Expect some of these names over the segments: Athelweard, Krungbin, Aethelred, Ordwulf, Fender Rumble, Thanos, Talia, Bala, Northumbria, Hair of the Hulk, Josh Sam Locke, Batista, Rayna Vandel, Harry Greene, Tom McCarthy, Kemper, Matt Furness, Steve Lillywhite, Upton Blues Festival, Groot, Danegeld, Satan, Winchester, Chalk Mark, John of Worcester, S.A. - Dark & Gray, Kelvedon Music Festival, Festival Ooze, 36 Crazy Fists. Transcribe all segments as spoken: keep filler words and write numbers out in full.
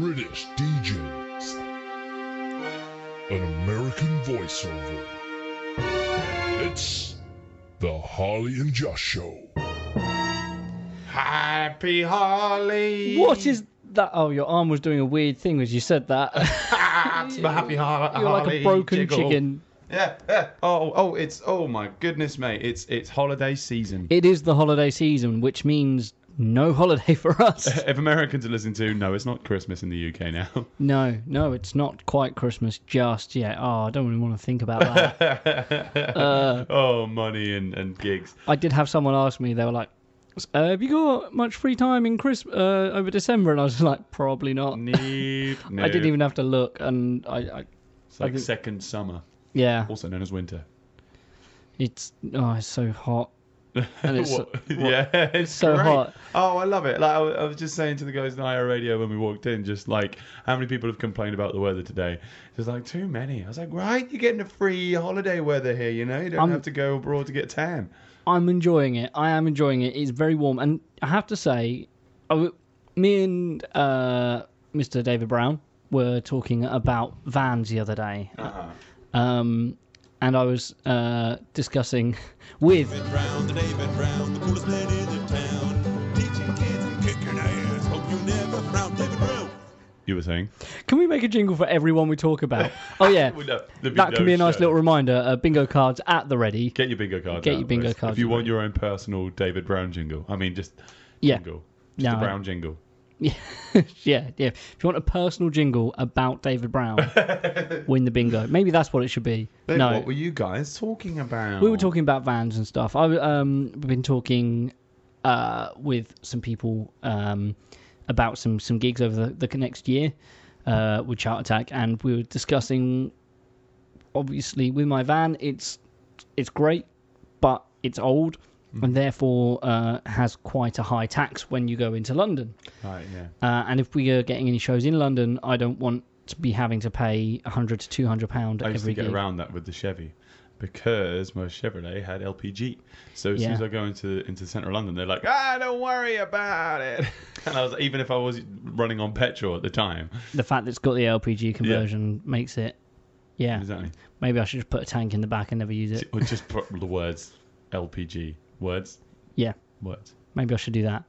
British D Js, an American voiceover. It's the Harley and Josh Show. Happy Harley! What is that? Oh, your arm was doing a weird thing as you said that. It's my happy har- You're Harley. You're like a broken jiggle. Chicken. Yeah, yeah. Oh, oh, it's oh my goodness, mate! It's it's holiday season. It is the holiday season, which means no holiday for us. If Americans are listening to, no, it's not Christmas in the U K now. No, no, it's not quite Christmas just yet. Oh, I don't really want to think about that. uh, oh, money and, and gigs. I did have someone ask me. They were like, uh, "Have you got much free time in Christmas uh, over December?" And I was like, "Probably not." Nope, no. I didn't even have to look, and I. I it's like I think, second summer. Yeah. Also known as winter. It's oh, it's so hot. And it's what? What? Yeah, it's so great. Hot. Oh, I love it. Like I was just saying to the guys in I R Radio when we walked in, just like how many people have complained about the weather today. There's like too many. I was like, right, you're getting a free holiday weather here. You know, you don't I'm, have to go abroad to get tan. I'm enjoying it. I am enjoying it. It's very warm, and I have to say, I, me and uh, Mister David Brown were talking about vans the other day. Uh-huh. Um, and I was uh, discussing with David Brown, the David Brown, the coolest man in town, teaching kids and kicking ass. Hope you never frown, David Brown. You were saying? Can we make a jingle for everyone we talk about? Oh yeah, that can be a nice show. Little reminder. Uh, bingo cards at the ready. Get your bingo cards. Get your bingo list. cards. If you want your own personal David Brown jingle, I mean just yeah. jingle, just no, a Brown I... jingle. Yeah, yeah, yeah. If you want a personal jingle about David Brown, win the bingo. Maybe that's what it should be. Then no, what were you guys talking about? We were talking about vans and stuff. I've um, been talking uh, with some people um, about some, some gigs over the, the next year uh, with Chart Attack, and we were discussing. Obviously, with my van, it's it's great, but it's old. And therefore uh, has quite a high tax when you go into London. Right, yeah. Uh, and if we are getting any shows in London, I don't want to be having to pay one hundred to two hundred pounds every gig. I used to get gig. around that with the Chevy because my Chevrolet had L P G. So as yeah. soon as I go into into central London, they're like, ah, don't worry about it. And I was even if I was running on petrol at the time. The fact that it's got the L P G conversion yeah. makes it, yeah. Exactly. Maybe I should just put a tank in the back and never use it. Or just put the words L P G. Words? Yeah. Words. Maybe I should do that.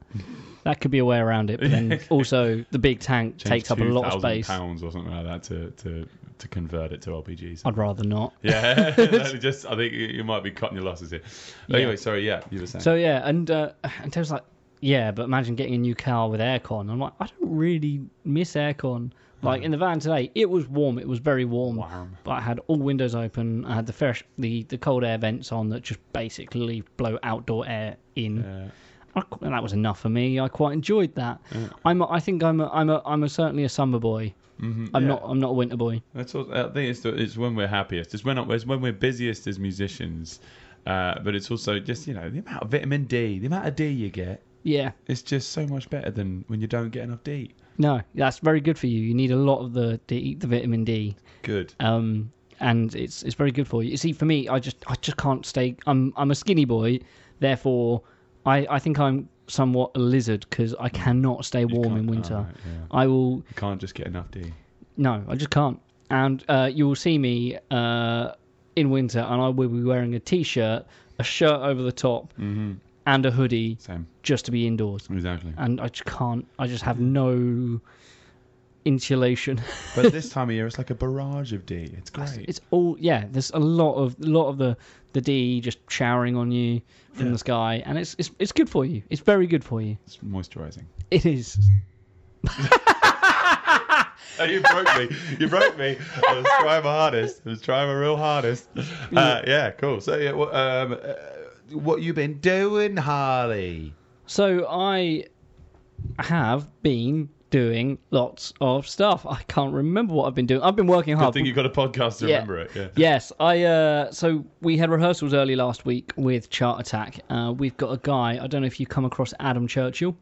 That could be a way around it, but then also the big tank Change takes up a lot of space. two thousand pounds or something like that to, to, to convert it to L P Gs. I'd rather not. Yeah. Just, I think you might be cutting your losses here. Yeah. Anyway, sorry, yeah, you were saying. So, yeah, and, uh, and Tim's like, yeah, but imagine getting a new car with aircon. I'm like, I don't really miss aircon. Like in the van today, it was warm. It was very warm. Wow. But I had all windows open. I had the fresh, the, the cold air vents on that just basically blow outdoor air in. Yeah. I, and that was enough for me. I quite enjoyed that. Yeah. I'm. A, I think I'm. A, I'm. A, I'm a, certainly a summer boy. Mm-hmm. I'm yeah. not. I'm not a winter boy. That's all, I think it's, the, it's when we're happiest. It's when it's when we're busiest as musicians. Uh, but it's also just you know the amount of vitamin D, the amount of D you get. Yeah. It's just so much better than when you don't get enough D. No, that's very good for you. You need a lot of the the, the vitamin D. Good. Um, and it's it's very good for you. You see, for me, I just I just can't stay. I'm I'm a skinny boy, therefore, I, I think I'm somewhat a lizard because I cannot stay warm in winter. Right, yeah. I will. You can't just get enough D. No, I just can't. And uh, you will see me uh, in winter, and I will be wearing a t-shirt, a shirt over the top. Mm-hmm. And a hoodie, Same. just to be indoors. Exactly. And I just can't. I just have no insulation. But this time of year, it's like a barrage of D. It's great. It's all yeah. There's a lot of lot of the, the D just showering on you from yeah. the sky, and it's it's it's good for you. It's very good for you. It's moisturising. It is. Oh, you broke me. You broke me. I was trying my hardest. I was trying my real hardest. Uh, yeah. Cool. So yeah. Well, um, uh, what you been doing, Harley? So I have been doing lots of stuff. I can't remember what I've been doing. I've been working hard. I think you've got a podcast to yeah. remember it. Yeah. Yes. I. Uh, so we had rehearsals early last week with Chart Attack. Uh, we've got a guy, I don't know if you've come across Adam Churchill.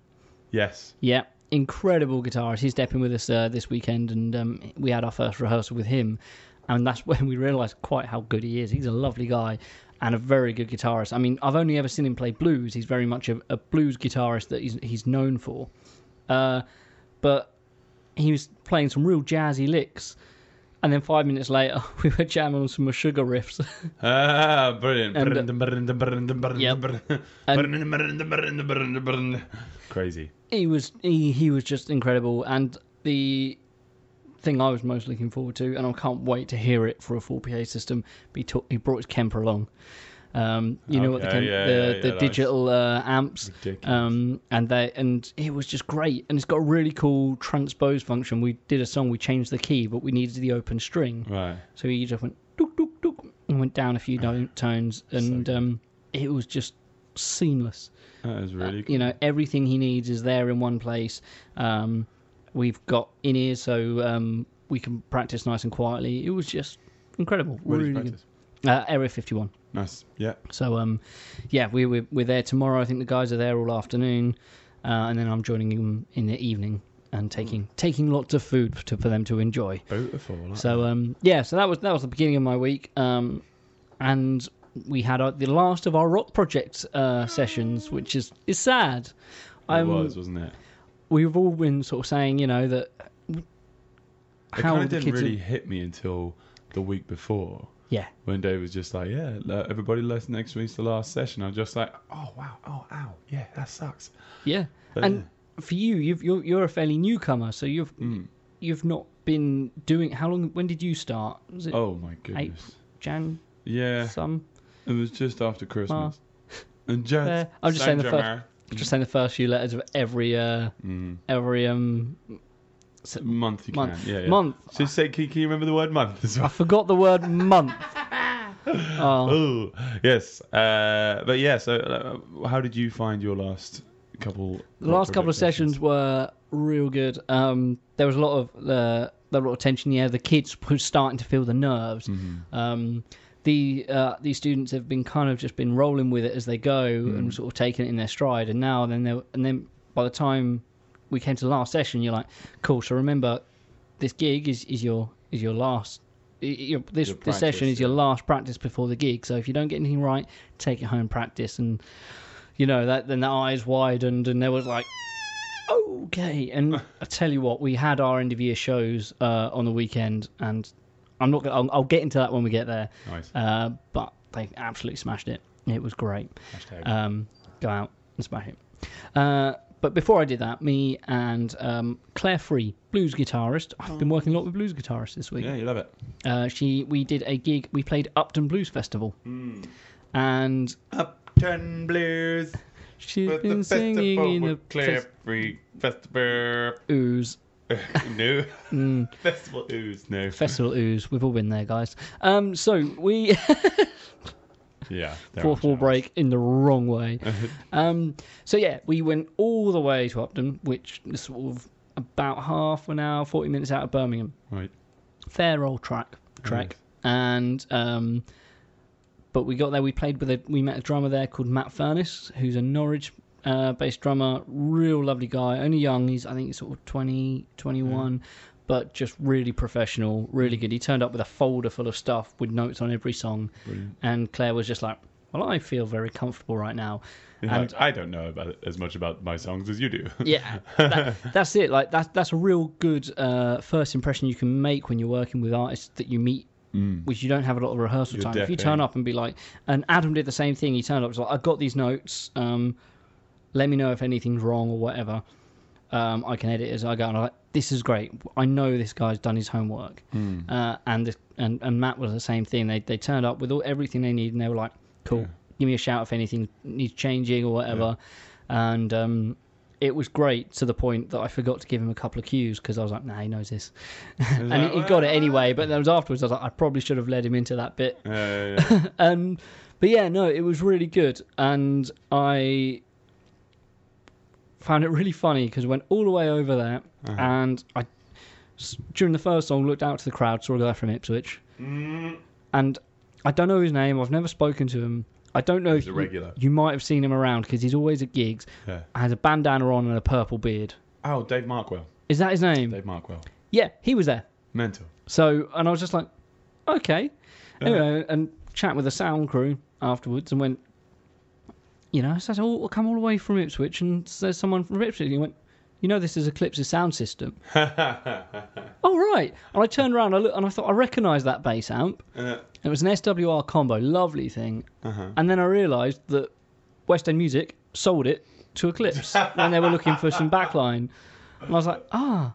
Yes. Yeah. Incredible guitarist. He's stepping with us uh, this weekend, and um, we had our first rehearsal with him. And that's when we realised quite how good he is. He's a lovely guy. And a very good guitarist. I mean, I've only ever seen him play blues. He's very much a, a blues guitarist that he's he's known for. Uh, but he was playing some real jazzy licks, and then five minutes later we were jamming on some Meshuggah riffs. Ah, brilliant. And, uh, yep. Crazy. He was he, he was just incredible, and the thing I was most looking forward to, and I can't wait to hear it for a full P A system, he, took, he brought his Kemper along. Um, you know, okay, what the, Kemper, yeah, the, yeah, the yeah, digital uh, amps, um, and they and it was just great. And it's got a really cool transpose function. We did a song, we changed the key, but we needed the open string. Right. So he just went dook dook dook and went down a few tones, and so um, it was just seamless. That is really uh, cool. You know, everything he needs is there in one place. Um, we've got in ears, so um, we can practice nice and quietly. It was just incredible. Where really did you practice? Good. Uh, Area fifty-one. Nice, yeah. So, um, yeah, we, we're we're there tomorrow. I think the guys are there all afternoon, uh, and then I'm joining them in the evening and taking taking lots of food to, for them to enjoy. Beautiful. Like so, um, yeah. So that was that was the beginning of my week, um, and we had our, the last of our Rock Project uh, sessions, which is is sad. Um, it was, wasn't it? We've all been sort of saying, you know, that how it kind of didn't really are... hit me until the week before. Yeah. When Dave was just like, yeah, everybody listen next week's the last session. I was just like, oh, wow, oh, ow, yeah, that sucks. Yeah. But and yeah. For you, you've, you're you're a fairly newcomer, so you've mm. you've not been doing... How long... When did you start? Was it oh, my goodness. eighth January? Yeah. Some? It was just after Christmas. Uh, and just... Uh, I'm just saying the first, just saying the first few letters of every... Uh, mm. Every... um. Month, you month. Can. Yeah, yeah. Month. So say, can, can you remember the word month as well? I forgot the word month. oh. Ooh, yes. Uh, but yeah, so uh, how did you find your last couple? The last couple of sessions were real good. Um, there was a lot of uh, a lot of tension. Yeah, the kids were starting to feel the nerves. Mm-hmm. Um, the uh, these students have been kind of just been rolling with it as they go mm. and sort of taking it in their stride. And now then, they, and then by the time we came to the last session, you're like, cool, so remember this gig is, is your is your last your, this your practice, this session is yeah. your last practice before the gig, so if you don't get anything right, take it home, practice, and you know that then the eyes widened and there was like okay. And I tell you what, we had our end of year shows uh, on the weekend, and I'm not gonna, I'll, I'll get into that when we get there. Nice. Uh, but they absolutely smashed it. It was great. Hashtag. Um, go out and smash it. Uh, But before I did that, me and um, Claire Free, blues guitarist. I've been working a lot with blues guitarists this week. Yeah, you love it. Uh, she, we did a gig. We played Upton Blues Festival, mm. and Upton Blues. She's but been singing in the Claire fest- Free Festival. Ooze. No. Mm. Festival ooze. No. Festival ooze. We've all been there, guys. Um. So we. Yeah, fourth wall break in the wrong way. um, so yeah, we went all the way to Upton, which is sort of about half an hour, forty minutes out of Birmingham. Right, fair old track, track, nice. And um, but we got there. We played with a, we met a drummer there called Matt Furness, who's a Norwich-based uh, drummer, real lovely guy. Only young, he's I think he's sort of twenty, twenty-one. Yeah. But just really professional, really good. He turned up with a folder full of stuff with notes on every song. Brilliant. And Claire was just like, well, I feel very comfortable right now. Yeah, and I don't know about as much about my songs as you do. Yeah, that, that's it. Like that's that's a real good uh, first impression you can make when you're working with artists that you meet, mm. which you don't have a lot of rehearsal you're time. Deafening. If you turn up and be like, and Adam did the same thing. He turned up and was like, I've got these notes. Um, let me know if anything's wrong or whatever. Um, I can edit as I go, and I'm like, this is great. I know this guy's done his homework. Mm. Uh, and, this, and and Matt was the same thing. They they turned up with all everything they needed, and they were like, cool, yeah. give me a shout if anything needs changing or whatever. Yeah. And um, it was great to the point that I forgot to give him a couple of cues because I was like, nah, he knows this. and like, he, he got it anyway, but then it was afterwards I was like, I probably should have led him into that bit. Uh, yeah. um, but yeah, no, it was really good. And I... found it really funny because we went all the way over there, uh-huh. and I during the first song looked out to the crowd, saw a guy from Ipswich, mm. and I don't know his name. I've never spoken to him. I don't know he's if a regular. You, you might have seen him around because he's always at gigs. Yeah. Has a bandana on and a purple beard. Oh, Dave Markwell. Is that his name? Dave Markwell. Yeah, he was there. Mental. So, and I was just like, okay, yeah. anyway, and chat with the sound crew afterwards, and went. You know, so I said, oh, we'll come all the way from Ipswich, and there's someone from Ipswich. And he went, you know this is Eclipse's sound system. Oh, right. And I turned around and I, looked, and I thought, I recognise that bass amp. Uh, it was an S W R combo, lovely thing. Uh-huh. And then I realised that West End Music sold it to Eclipse when they were looking for some backline. And I was like, ah.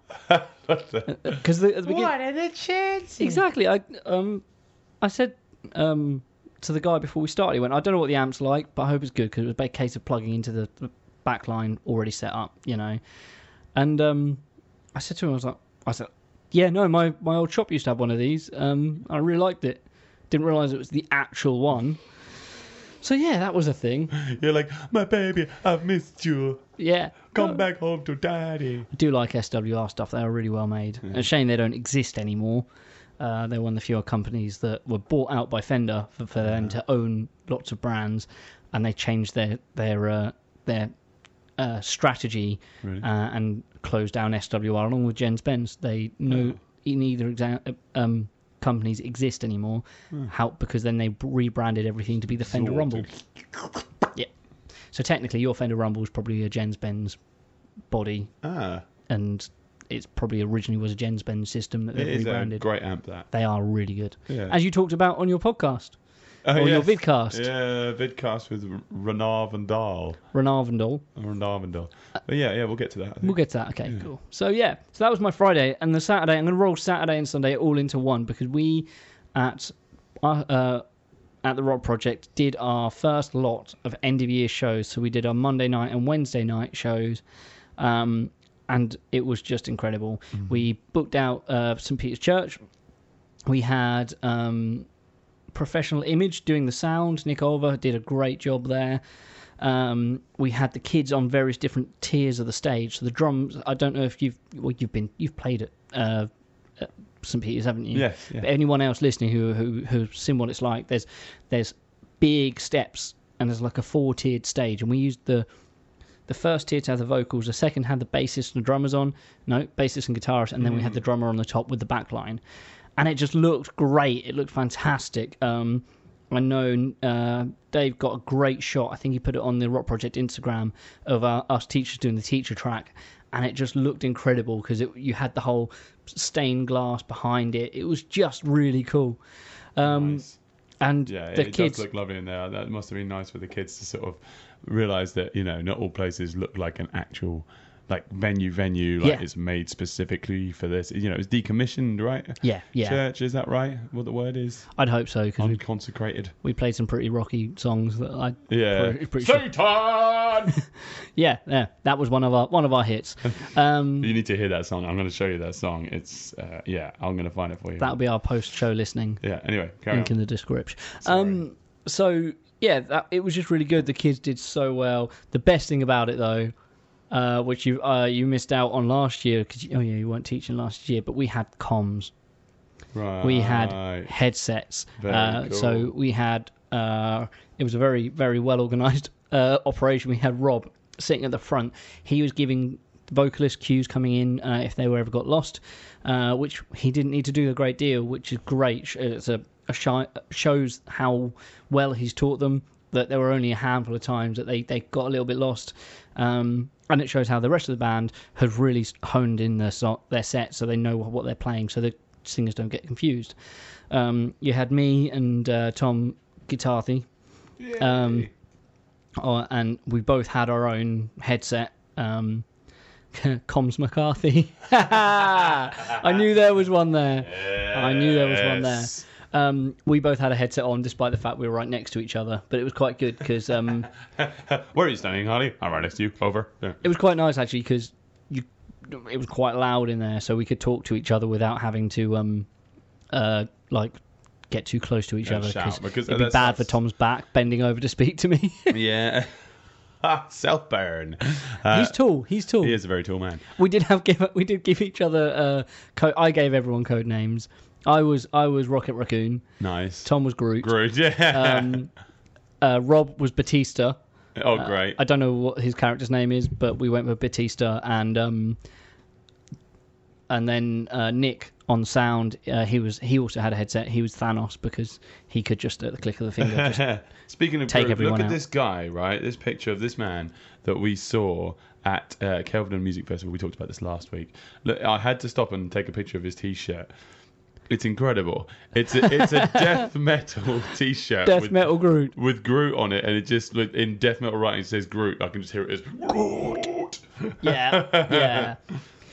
Because at the beginning, what are the chances? Exactly. I, um, I said... Um, to the guy before we started, he went, I don't know what the amp's like, but I hope it's good, because it was a case of plugging into the backline already set up, you know. And um, I said to him, I was like, I said, yeah, no, my, my old shop used to have one of these. Um, I really liked it. Didn't realise it was the actual one. So yeah, that was a thing. You're like, my baby, I've missed you. Yeah. Come no. back home to daddy. I do like S W R stuff. They are really well made. Yeah. And shame they don't exist anymore. Uh, they're one of the fewer companies that were bought out by Fender for, for yeah. them to own lots of brands, and they changed their their uh, their uh, strategy really? uh, and closed down S W R along with Jens Benz. They no yeah. neither exa- um, companies exist anymore, yeah. how, because then they rebranded everything to be the Fender Rumble. Yeah, so technically your Fender Rumble is probably a Jens Benz body, ah, and. It's probably originally was a Jens Benz system that they've rebranded. It is a great amp, that. They are really good. Yeah. As you talked about on your podcast. Oh, or yes. your vidcast. Yeah, vidcast with Rayna Vandel. Rayna Vandel. Rayna Vandel. But yeah, yeah, we'll get to that. We'll get to that. Okay, yeah. cool. So yeah, so that was my Friday. And the Saturday, I'm going to roll Saturday and Sunday all into one, because we at our, uh, at the Rock Project did our first lot of end-of-year shows. So we did our Monday night and Wednesday night shows. Um... And it was just incredible. Mm. We booked out uh, Saint Peter's Church. We had um, Professional Image doing the sound. Nick Olver did a great job there. Um, we had the kids on various different tiers of the stage. So the drums. I don't know if you've well, you've been you've played at, uh, at Saint Peter's, haven't you? Yes. Yeah. But anyone else listening who who who's seen what it's like, there's there's big steps and there's like a four tiered stage, and we used the. The first tier to have the vocals, the second had the bassist and the drummers on, no, bassist and guitarist, and then mm. we had the drummer on the top with the back line. And it just looked great. It looked fantastic. Um, I know uh, Dave got a great shot. I think he put it on the Rock Project Instagram of our, us teachers doing the teacher track, and it just looked incredible because you had the whole stained glass behind it. It was just really cool. Um, nice. And yeah, the it kids... does look lovely in there. That must have been nice for the kids to sort of... realize that, you know, not all places look like an actual like venue venue like yeah. it's made specifically for this, you know. It's decommissioned, right? Yeah, yeah. Church, is that right, what the word is? I'd hope so, because we consecrated we played some pretty rocky songs that I yeah pretty, pretty Satan sure. yeah yeah that was one of our one of our hits. Um you need to hear that song. I'm going to show you that song. It's uh yeah I'm going to find it for you. That'll be our post show listening. Yeah, anyway, carry link on. In the description. Sorry. um so Yeah, that, it was just really good. The kids did so well. The best thing about it, though, uh, which you uh, you missed out on last year, because oh yeah, you weren't teaching last year, but we had comms. Right. We had headsets. Uh, cool. So we had. Uh, it was a very very well organised uh, operation. We had Rob sitting at the front. He was giving the vocalist cues coming in uh, if they were ever got lost, uh, which he didn't need to do a great deal, which is great. It's a shows how well he's taught them, that there were only a handful of times that they, they got a little bit lost, um, and it shows how the rest of the band have really honed in their, their set, so they know what they're playing, so the singers don't get confused. Um, you had me and uh, Tom McCarthy, um, uh, and we both had our own headset. Um, Comms McCarthy. I knew there was one there. Yes. I knew there was one there. Um, we both had a headset on, despite the fact we were right next to each other. But it was quite good because um, where are you standing, Harley? I'm right next to you. Over. Yeah. It was quite nice actually because you, it was quite loud in there, so we could talk to each other without having to um, uh, like get too close to each and other. Shout, because it'd be bad that's... for Tom's back bending over to speak to me. Yeah. Self-burn. Uh, he's tall. He's tall. He is a very tall man. We did have give. We did give each other. Uh, co- I gave everyone code names. I was I was Rocket Raccoon. Nice. Tom was Groot. Groot, yeah. Um, uh, Rob was Batista. Oh, great. Uh, I don't know what his character's name is, but we went with Batista. And um, and then uh, Nick on sound, uh, he was he also had a headset. He was Thanos because he could just, at the click of the finger, just Speaking of take Groot, everyone look at out. This guy, right? This picture of this man that we saw at uh, Kelvedon Music Festival. We talked about this last week. Look, I had to stop and take a picture of his T-shirt. It's incredible. It's a, it's a death metal T-shirt. Death with, metal Groot. With Groot on it, and it just, in death metal writing, it says Groot. I can just hear it as Groot. Yeah, yeah.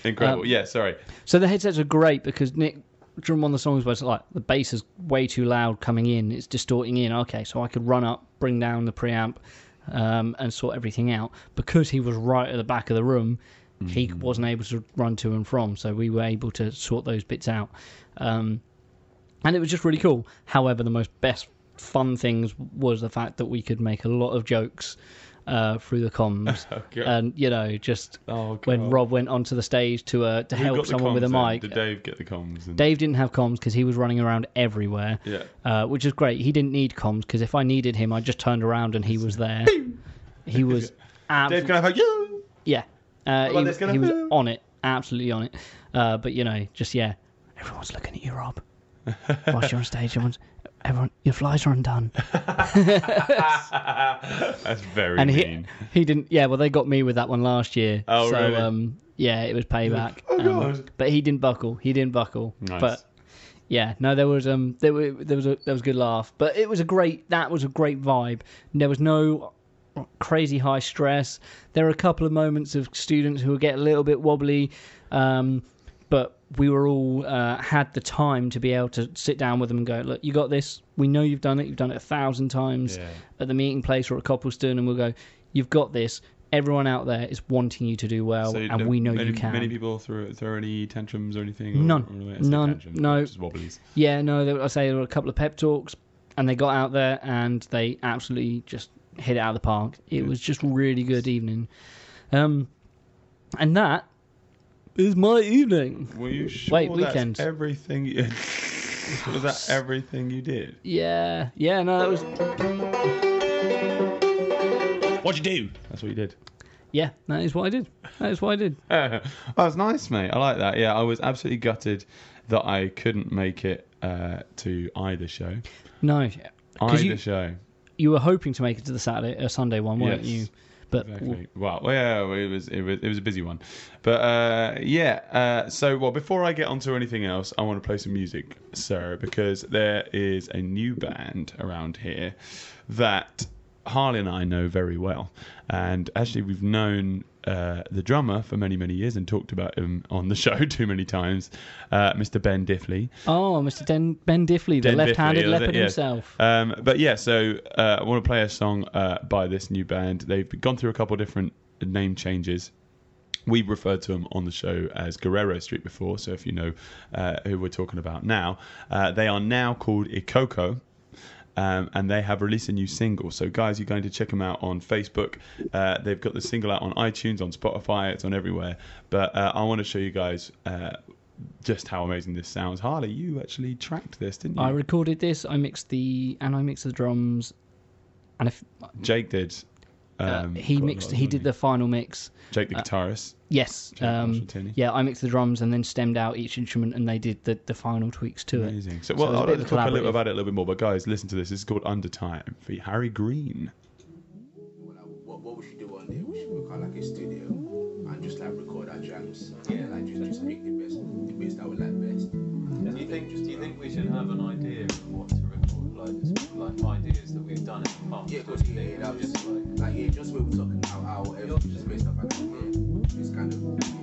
Incredible. Um, yeah, sorry. So the headsets are great because Nick drum on the songs where it's like the bass is way too loud coming in, it's distorting in. Okay, so I could run up, bring down the preamp, um, and sort everything out. Because he was right at the back of the room, mm-hmm. he wasn't able to run to and from, so we were able to sort those bits out. Um, and it was just really cool. However, the most best fun things was the fact that we could make a lot of jokes uh through the comms. Oh, and you know, just oh, when Rob went onto the stage to uh to Who help someone with a mic, did Dave get the comms? And... Dave didn't have comms because he was running around everywhere, yeah uh which is great. He didn't need comms because if I needed him, I just turned around and he was there. He was ab- Dave can I have you? yeah uh he, was, he was on it, absolutely on it. Uh but you know, just yeah everyone's looking at you, Rob, whilst you're on stage. Everyone's Everyone, your flies are undone. That's very and he, mean. He didn't. Yeah, well, they got me with that one last year. Oh, so, really? Um, yeah, it was payback. Oh, um, God. But he didn't buckle. He didn't buckle. Nice. But yeah, no, there was um, there was there was a there was a good laugh. But it was a great. That was a great vibe. And there was no crazy high stress. There were a couple of moments of students who would get a little bit wobbly. Um, But we were all uh, had the time to be able to sit down with them and go, look, you got this. We know you've done it. You've done it a thousand times yeah. at the meeting place or at Copleston. And we'll go, you've got this. Everyone out there is wanting you to do well. So and we know many, you can. Many people throw, throw any tantrums or anything? Or, None. Or None. Tantrums, no. Just wobblies. Yeah, no. I say there were a couple of pep talks. And they got out there and they absolutely just hit it out of the park. It yeah. was just really good evening. Um, and that... is my evening. Were you sure Wait, weekend. That's everything? You... was that everything you did? Yeah, yeah. No, that was. What'd you do? That's what you did. Yeah, that is what I did. That is what I did. Uh, that was nice, mate. I like that. Yeah, I was absolutely gutted that I couldn't make it uh, to either show. No, either you, show. You were hoping to make it to the Saturday or Sunday one, weren't yes. you? But exactly. Well, yeah, it was it was it was a busy one, but uh, yeah. Uh, so, well, before I get onto anything else, I want to play some music, sir, because there is a new band around here that Harley and I know very well, and actually we've known uh, the drummer for many many years and talked about him on the show too many times. Uh, Mister Ben Diffley. Oh, Mister Den- Ben Diffley, the Den left-handed Diffley, leopard yeah. himself. Um, but yeah, so uh, I want to play a song uh, by this new band. They've gone through a couple of different name changes. We've referred to them on the show as Guerrero Street before, so if you know uh, who we're talking about now, uh, they are now called Ikoko. Um, and they have released a new single. So, guys, you're going to check them out on Facebook. Uh, they've got the single out on iTunes, on Spotify. It's on everywhere. But uh, I want to show you guys uh, just how amazing this sounds. Harley, you actually tracked this, didn't you? I recorded this. I mixed the and I mixed the drums. And if Jake did, um, uh, he mixed. He did the final mix. Jake, the guitarist. Uh, yes. Um, yeah, I mixed the drums and then stemmed out each instrument, and they did the, the final tweaks to Amazing. It. Amazing. So, well, so I'll like to talk a little about it a little bit more. But guys, listen to this. This is called Under Time for Harry Green. What, what we should do on there? We should call like a studio and just like record our drums. Yeah, like just, just make the best, the best that we like best. Do you think? Do you think we should have an idea of what to record? Like, like ideas that we've done in the past. Yeah, because yeah, that was just like, like yeah, just what we're talking about. How everything just based off like yeah. It's kind of yeah.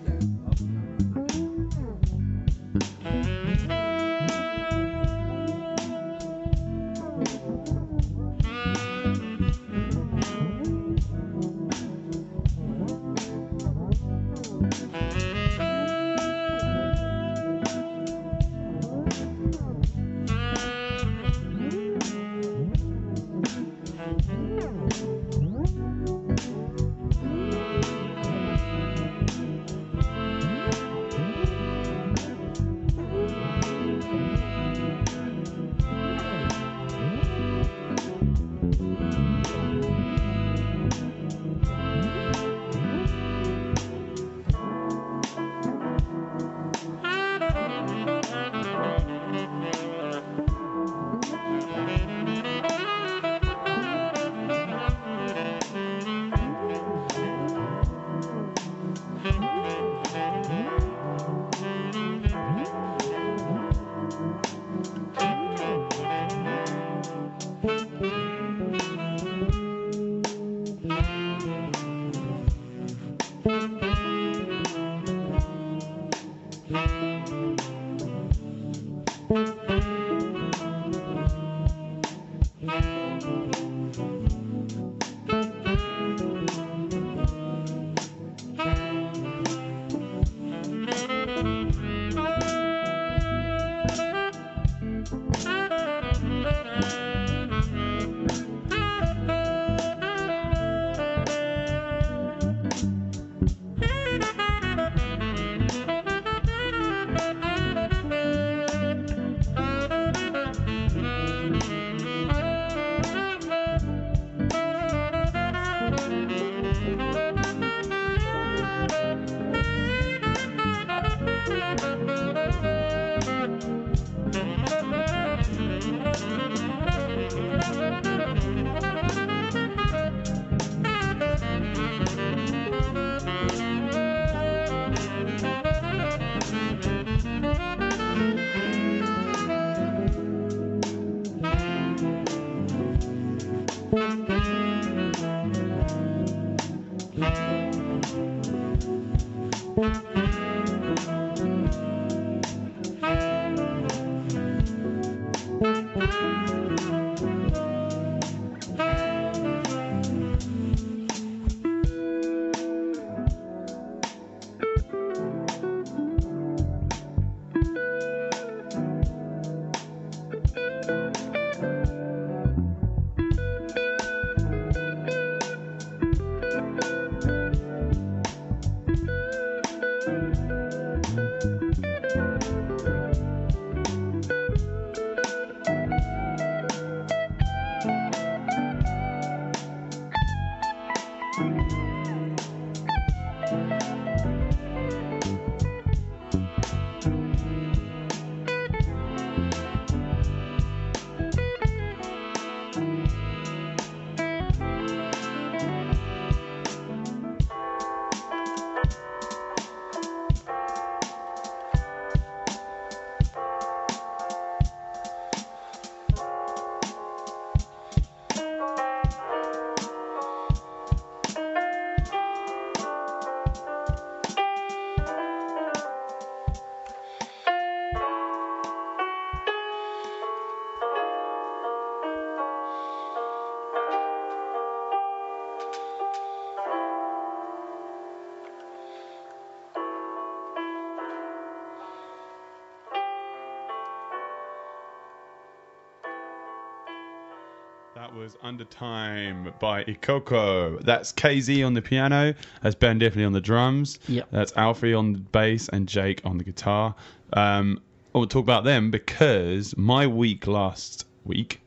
Was Under Time by Ikoko. That's K Z on the piano, that's Ben Diffley on the drums, yep. That's Alfie on the bass and Jake on the guitar. Um, I want to talk about them because my week last week,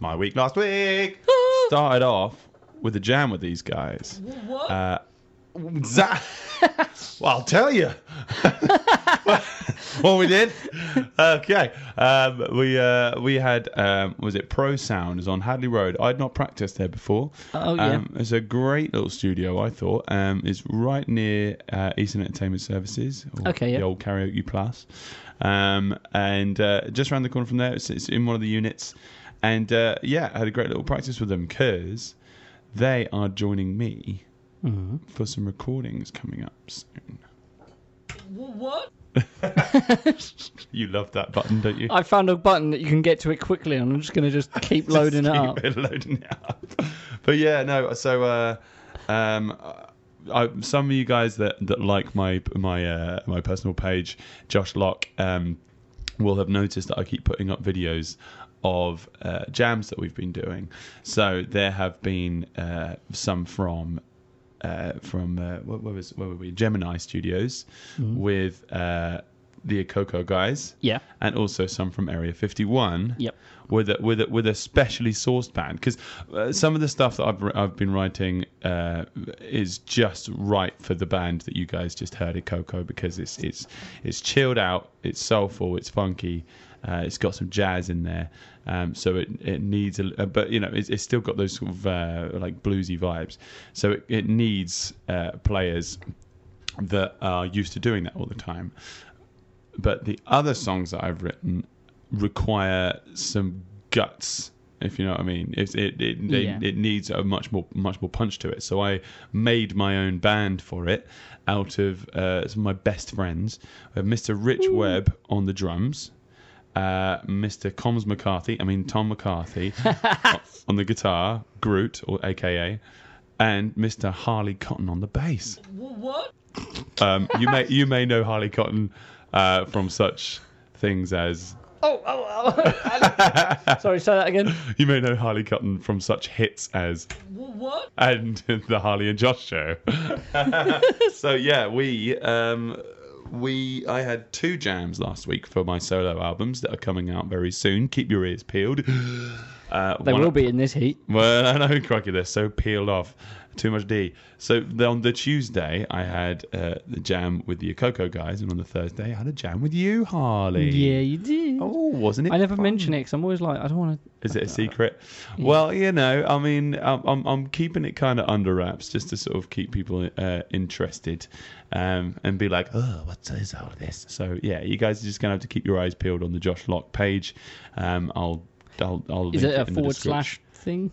my week last week started off with a jam with these guys. What? Uh, that, well, I'll tell you. What we did? Okay. Um, we uh, we had, um, was it Pro Sound? It was on Hadley Road. I'd not practiced there before. Oh, yeah. Um, it's a great little studio, I thought. Um, it's right near uh, Eastern Entertainment Services, or okay, yeah. the old Karaoke Plus. Um, and uh, just around the corner from there, it's, it's in one of the units. And uh, yeah, I had a great little practice with them because they are joining me mm-hmm. for some recordings coming up soon. What? You love that button, don't you? I found a button that you can get to it quickly, and I'm just going to just keep just loading keep it up. Keep loading it up. But yeah, no. So, uh, um, I, some of you guys that, that like my my uh, my personal page, Josh Locke, um, will have noticed that I keep putting up videos of uh, jams that we've been doing. So there have been uh, some from. Uh, from uh, where, where was where were we? Gemini Studios mm-hmm. with uh, the Ikoko guys, yeah, and also some from Area fifty-one, yep, with a, with a, with a specially sourced band because uh, some of the stuff that I've I've been writing uh, is just right for the band that you guys just heard, Ikoko, because it's it's it's chilled out, it's soulful, it's funky. Uh, it's got some jazz in there, um, so it it needs a. But you know, it's, it's still got those sort of uh, like bluesy vibes. So it, it needs uh, players that are used to doing that all the time. But the other songs that I've written require some guts if you know what I mean. It it it, yeah. it it needs a much more much more punch to it. So I made my own band for it out of uh, some of my best friends, uh, Mister Rich Ooh. Webb on the drums, uh, Mister Coms McCarthy, I mean Tom McCarthy on the guitar, Groot or A K A, and Mister Harley Cotton on the bass. What? Um, you may you may know Harley Cotton uh, from such things as. Oh, oh, oh. Sorry, say that again. You may know Harley Cotton from such hits as What? And the Harley and Josh show. So yeah, we um, we I had two jams last week for my solo albums that are coming out very soon. Keep your ears peeled. Uh, they will up, be in this heat. Well, I know, crikey, they're so peeled off. Too much D. So on the Tuesday, I had uh, the jam with the Ikoko guys, and on the Thursday, I had a jam with you, Harley. Yeah, you did. Oh, wasn't it? I never fun? mention it because I'm always like, I don't want to. Is it a secret? Yeah. Well, you know, I mean, I'm I'm, I'm keeping it kind of under wraps just to sort of keep people uh, interested, um, and be like, oh, what is all this? So yeah, you guys are just gonna have to keep your eyes peeled on the Josh Locke page. Um, I'll. I'll, I'll is it a it forward slash thing?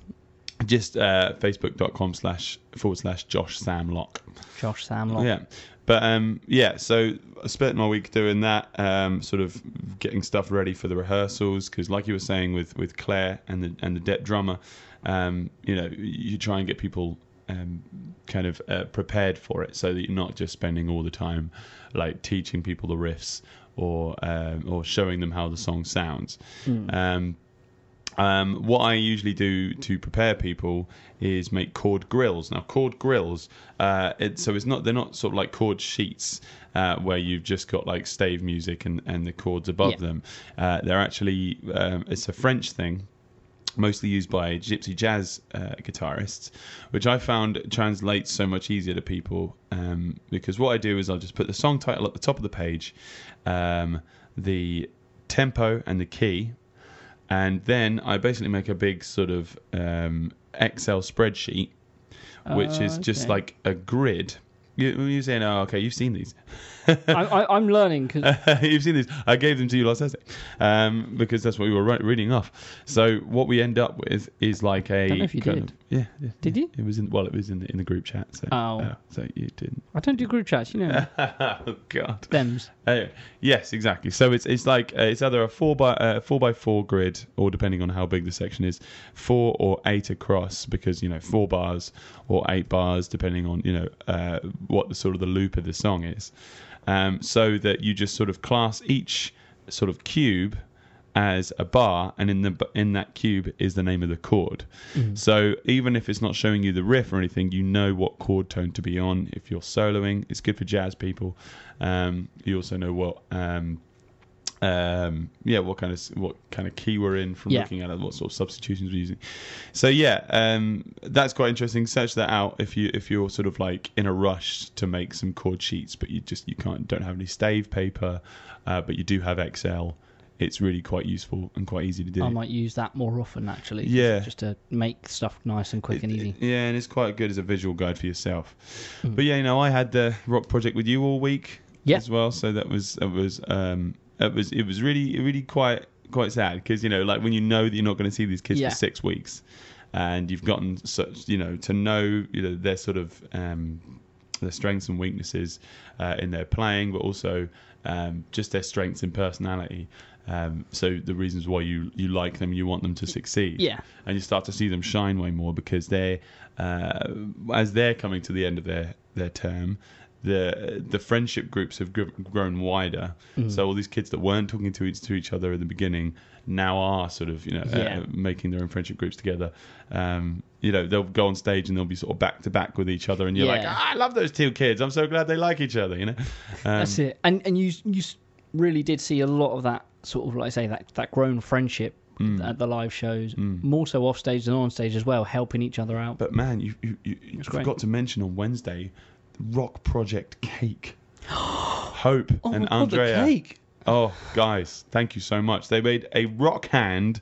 Just uh, facebook.com slash forward slash Josh Sam Locke. Josh Sam Locke. Yeah. But um, yeah, so I spent my week doing that, um, sort of getting stuff ready for the rehearsals. Because like you were saying with, with Claire and the and the Depp drummer, um, you know, you try and get people um, kind of uh, prepared for it so that you're not just spending all the time like teaching people the riffs or, uh, or showing them how the song sounds. Mm. Um Um, what I usually do to prepare people is make chord grills. Now, chord grills, uh, it, so it's not they're not sort of like chord sheets uh, where you've just got like stave music and, and the chords above yeah. them. Uh, they're actually um, it's a French thing, mostly used by gypsy jazz uh, guitarists, which I found translates so much easier to people um, because what I do is I'll just put the song title at the top of the page, um, the tempo and the key. And then I basically make a big sort of um, Excel spreadsheet, which uh, is just okay. like a grid. You, you're saying, oh, okay, you've seen these. I, I, I'm learning. Cause... you've seen these. I gave them to you last Thursday um, because that's what we were re- reading off. So what we end up with is like a... I don't know if you did. Of, yeah, yeah. Did yeah. you? It was in, well, it was in the, in the group chat. So, oh. Uh, so you didn't. I don't do group chats, you know. Oh, God. Thems. Anyway, yes, exactly. So it's it's like uh, it's either a four by uh, four by four grid, or depending on how big the section is, four or eight across, because you know four bars or eight bars, depending on you know uh, what the sort of the loop of the song is. Um, so that you just sort of class each sort of cube as a bar, and in the in that cube is the name of the chord. Mm. So even if it's not showing you the riff or anything, you know what chord tone to be on if you're soloing. It's good for jazz people. Um, you also know what, um, um, yeah, what kind of what kind of key we're in from yeah. looking at it, what sort of substitutions we're using. So yeah, um, that's quite interesting. Search that out if you if you're sort of like in a rush to make some chord sheets, but you just you can't don't have any stave paper, uh, but you do have Excel. It's really quite useful and quite easy to do. I might use that more often, actually. Yeah. Just to make stuff nice and quick it, and easy. Yeah, and it's quite good as a visual guide for yourself. Mm. But yeah, you know, I had the rock project with you all week yeah. as well, so that was it was um it was it was really really quite quite sad because you know like when you know that you're not going to see these kids yeah. for six weeks, and you've gotten such you know to know you know their sort of um their strengths and weaknesses uh, in their playing, but also um just their strengths and personality. Um, so the reasons why you, you like them, you want them to succeed, yeah. and you start to see them shine way more because they, uh, as they're coming to the end of their, their term, the the friendship groups have gr- grown wider. Mm. So all these kids that weren't talking to each to each other at the beginning now are sort of you know yeah. uh, making their own friendship groups together. Um, you know they'll go on stage and they'll be sort of back to back with each other, and you're yeah. like, ah, I love those two kids. I'm so glad they like each other. You know, um, that's it. And and you you really did see a lot of that. Sort of like I say that that grown friendship mm. at the live shows, mm. more so off stage than on stage as well, helping each other out. But man, you you, you, you forgot great. to mention on Wednesday, Rock Project Cake, Hope oh and my Andrea. God, the cake. Oh guys, thank you so much. They made a rock hand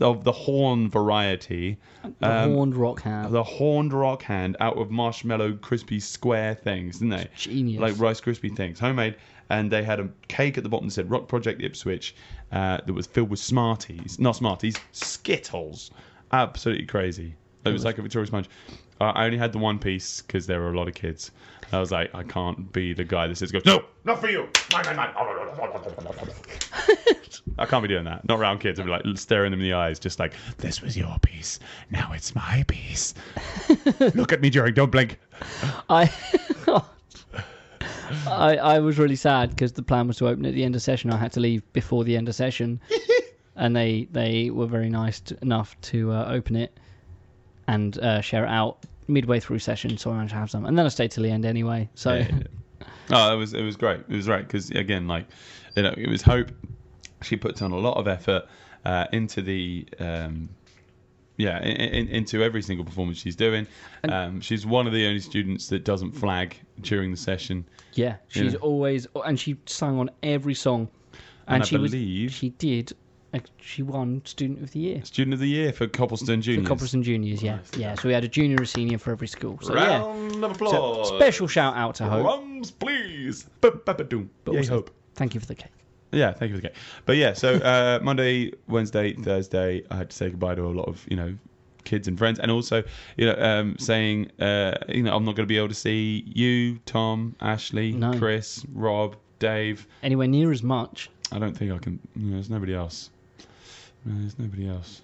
of the horn variety, the um, horned rock hand, the horned rock hand out of marshmallow crispy square things, didn't they? It's genius, like Rice Krispie things, homemade. and they had a cake at the bottom that said Rock Project Ipswich, uh, that was filled with Smarties. Not Smarties, Skittles. Absolutely crazy. It was like a Victoria sponge. Uh, I only had the one piece because there were a lot of kids. I was like, I can't be the guy that says, goes, no, not for you. Mine, mine, mine. I can't be doing that. Not around kids. I'd be like staring them in the eyes, just like, this was your piece. Now it's my piece. Look at me, during. Don't blink. I... I, I was really sad because the plan was to open at the end of session. I had to leave before the end of session. And they, they were very nice to, enough to uh, open it and uh, share it out midway through session, so I managed to have some. And then I stayed till the end anyway. So, yeah, yeah, yeah. Oh, it was it was great. It was great because, again, like, you know, it was Hope. She puts on a lot of effort uh, into the, um, yeah, in, in, into every single performance she's doing. Um, she's one of the only students that doesn't flag during the session. Yeah, she's you know? always, and she sang on every song. And, and I she believe was, she did. She won Student of the Year. Student of the Year for Copleston Juniors. For Copleston Juniors, yeah. Nice. Yeah, so we had a junior and senior for every school. So, Round yeah. of applause. So, special shout out to Hope. Drums, please. Ba-ba-ba-doom. But Yay, also, Hope. Thank you for the cake. Yeah, thank you for the cake. But yeah, so uh, Monday, Wednesday, Thursday, I had to say goodbye to a lot of, you know, kids and friends. And also, you know, um, saying, uh, you know, I'm not going to be able to see you, Tom, Ashley, no. Chris, Rob, Dave. Anywhere near as much. I don't think I can. You know, there's nobody else. There's nobody else.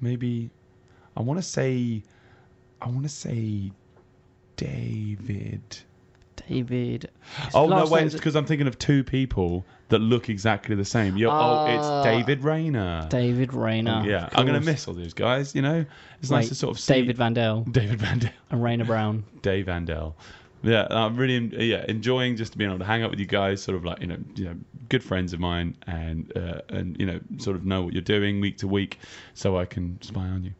Maybe I want to say I want to say David. David. His oh no, wait! It's because I'm thinking of two people that look exactly the same. You're, uh, oh, it's David Rayna. David Rayna. Oh, yeah, I'm gonna miss all these guys. You know, it's wait, nice to sort of see David Vandel. David Vandel and Rayna Brown. Dave Vandel. Yeah, I'm really yeah enjoying just being able to hang out with you guys, sort of like, you know, you know, good friends of mine, and uh, and you know, sort of know what you're doing week to week, so I can spy on you.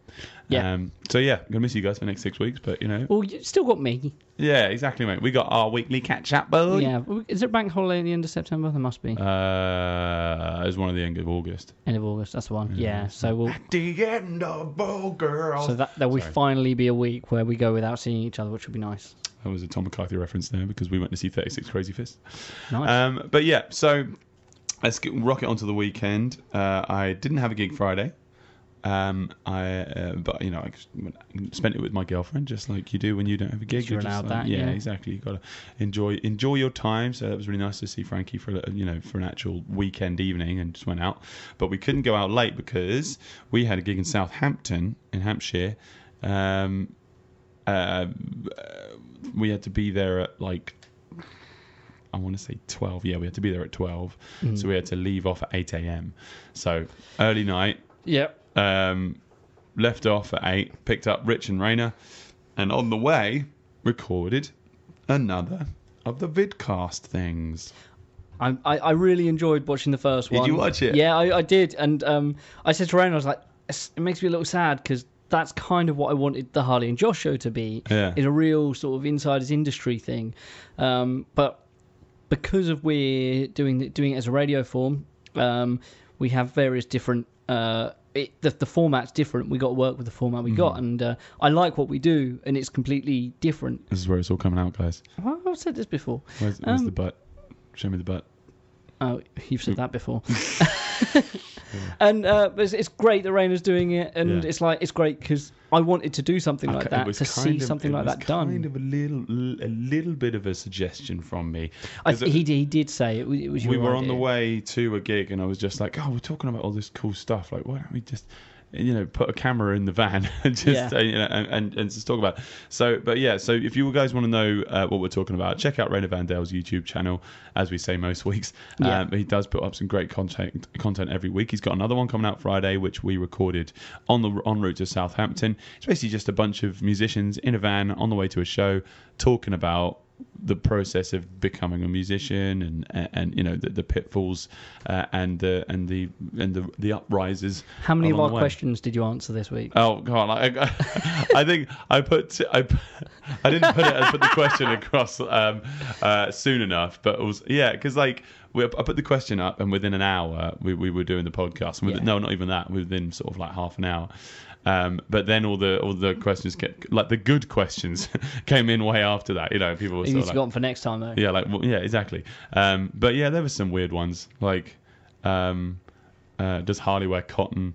Yeah. Um, so yeah, I'm gonna miss you guys for the next six weeks, but you know. Well, you still got me. Yeah, exactly, mate. We got our weekly catch up, boy. Yeah. Is there a bank holiday at the end of September? There must be. Uh, it's one of the end of August. End of August. That's the one. Yeah. yeah so we'll. At the end of August. So that that will finally be a week where we go without seeing each other, which will be nice. That was a Tom McCarthy reference there because we went to see thirty-six Crazy Fists. Nice. Um, but yeah, so let's get, rock it onto the weekend. Uh, I didn't have a gig Friday. Um, I uh, but you know, I spent it with my girlfriend, just like you do when you don't have a gig. You're allowed like, that, yeah, yeah. Exactly. You gotta enjoy enjoy your time. So it was really nice to see Frankie for you know for an actual weekend evening, and just went out. But we couldn't go out late because we had a gig in Southampton in Hampshire. Um, uh, we had to be there at like I want to say twelve. Yeah, we had to be there at twelve. Mm. So we had to leave off at eight a.m. So early night. Yep. Um, left off at eight, picked up Rich and Rayna, and on the way recorded another of the vidcast things. I I, I really enjoyed watching the first one. Did you watch it? Yeah, I, I did, and um, I said to Rayna, I was like, it makes me a little sad because that's kind of what I wanted the Harley and Josh show to be. Yeah. It's a real sort of insiders industry thing, um, but because of we're doing doing it as a radio form, um, we have various different. Uh, It, the, the format's different. We got to work with the format we mm-hmm. got, and uh, I like what we do, and it's completely different. This is where it's all coming out, guys. Well, I've said this before. Where's, where's um, the butt? Show me the butt. Oh, you've said Oop. that before. yeah. And uh, it's, it's great that Rayna's doing it, and yeah. it's like it's great because I wanted to do something like that, to see something like that done. It was kind of a little, a little bit of a suggestion from me. I, it, he, he did say it was, it was your We were idea. on the way to a gig, and I was just like, oh, we're talking about all this cool stuff. Like, why don't we just, you know, put a camera in the van and just, yeah. uh, you know, and, and, and just talk about it. So, but yeah, so if you guys want to know uh, what we're talking about, check out Rayna Vandel's YouTube channel, as we say most weeks. Yeah. Um, he does put up some great content content every week. He's got another one coming out Friday, which we recorded on the en route to Southampton. It's basically just a bunch of musicians in a van on the way to a show talking about the process of becoming a musician and and, and you know the, the pitfalls uh, and the and the and the, the uprises. How many of our questions did you answer this week? Oh god, I, I think I put I I didn't put it I put the question across um, uh, soon enough, but it was yeah because like we, I put the question up, and within an hour we, we were doing the podcast. Within, yeah. No, not even that. Within sort of like half an hour. Um, but then all the all the questions kept, like the good questions came in way after that. You know, people were sort of like, forgotten for next time though. Yeah, like well, yeah, exactly. Um, but yeah, there were some weird ones like um, uh, does Harley wear cotton?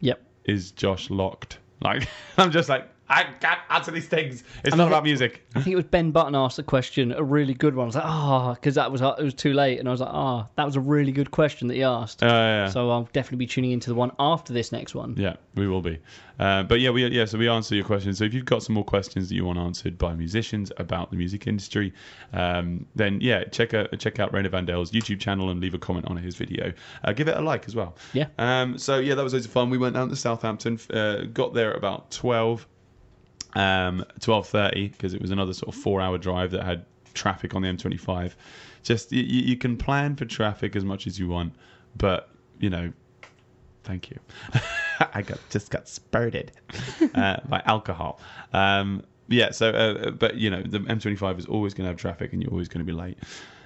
Yep. Is Josh locked? Like I'm just like. I can't answer these things. It's and not I about think, music. I think it was Ben Button asked a question, a really good one. I was like, ah, oh, because that was it was too late, and I was like, ah, oh, that was a really good question that he asked. Uh, yeah. So I'll definitely be tuning into the one after this next one. Yeah, we will be. Uh, but yeah, we yeah, so we answer your questions. So if you've got some more questions that you want answered by musicians about the music industry, um, then yeah, check out check out Rayna Vandel's YouTube channel and leave a comment on his video. Uh, give it a like as well. Yeah. Um. So yeah, that was loads of fun. We went down to Southampton, uh, got there at about twelve. Um, twelve thirty, because it was another sort of four hour drive that had traffic on the M twenty-five. Just you, you can plan for traffic as much as you want, but you know, thank you. I got just got spurted uh, by alcohol. Um, yeah, so uh, but you know, the M twenty-five is always going to have traffic, and you're always going to be late.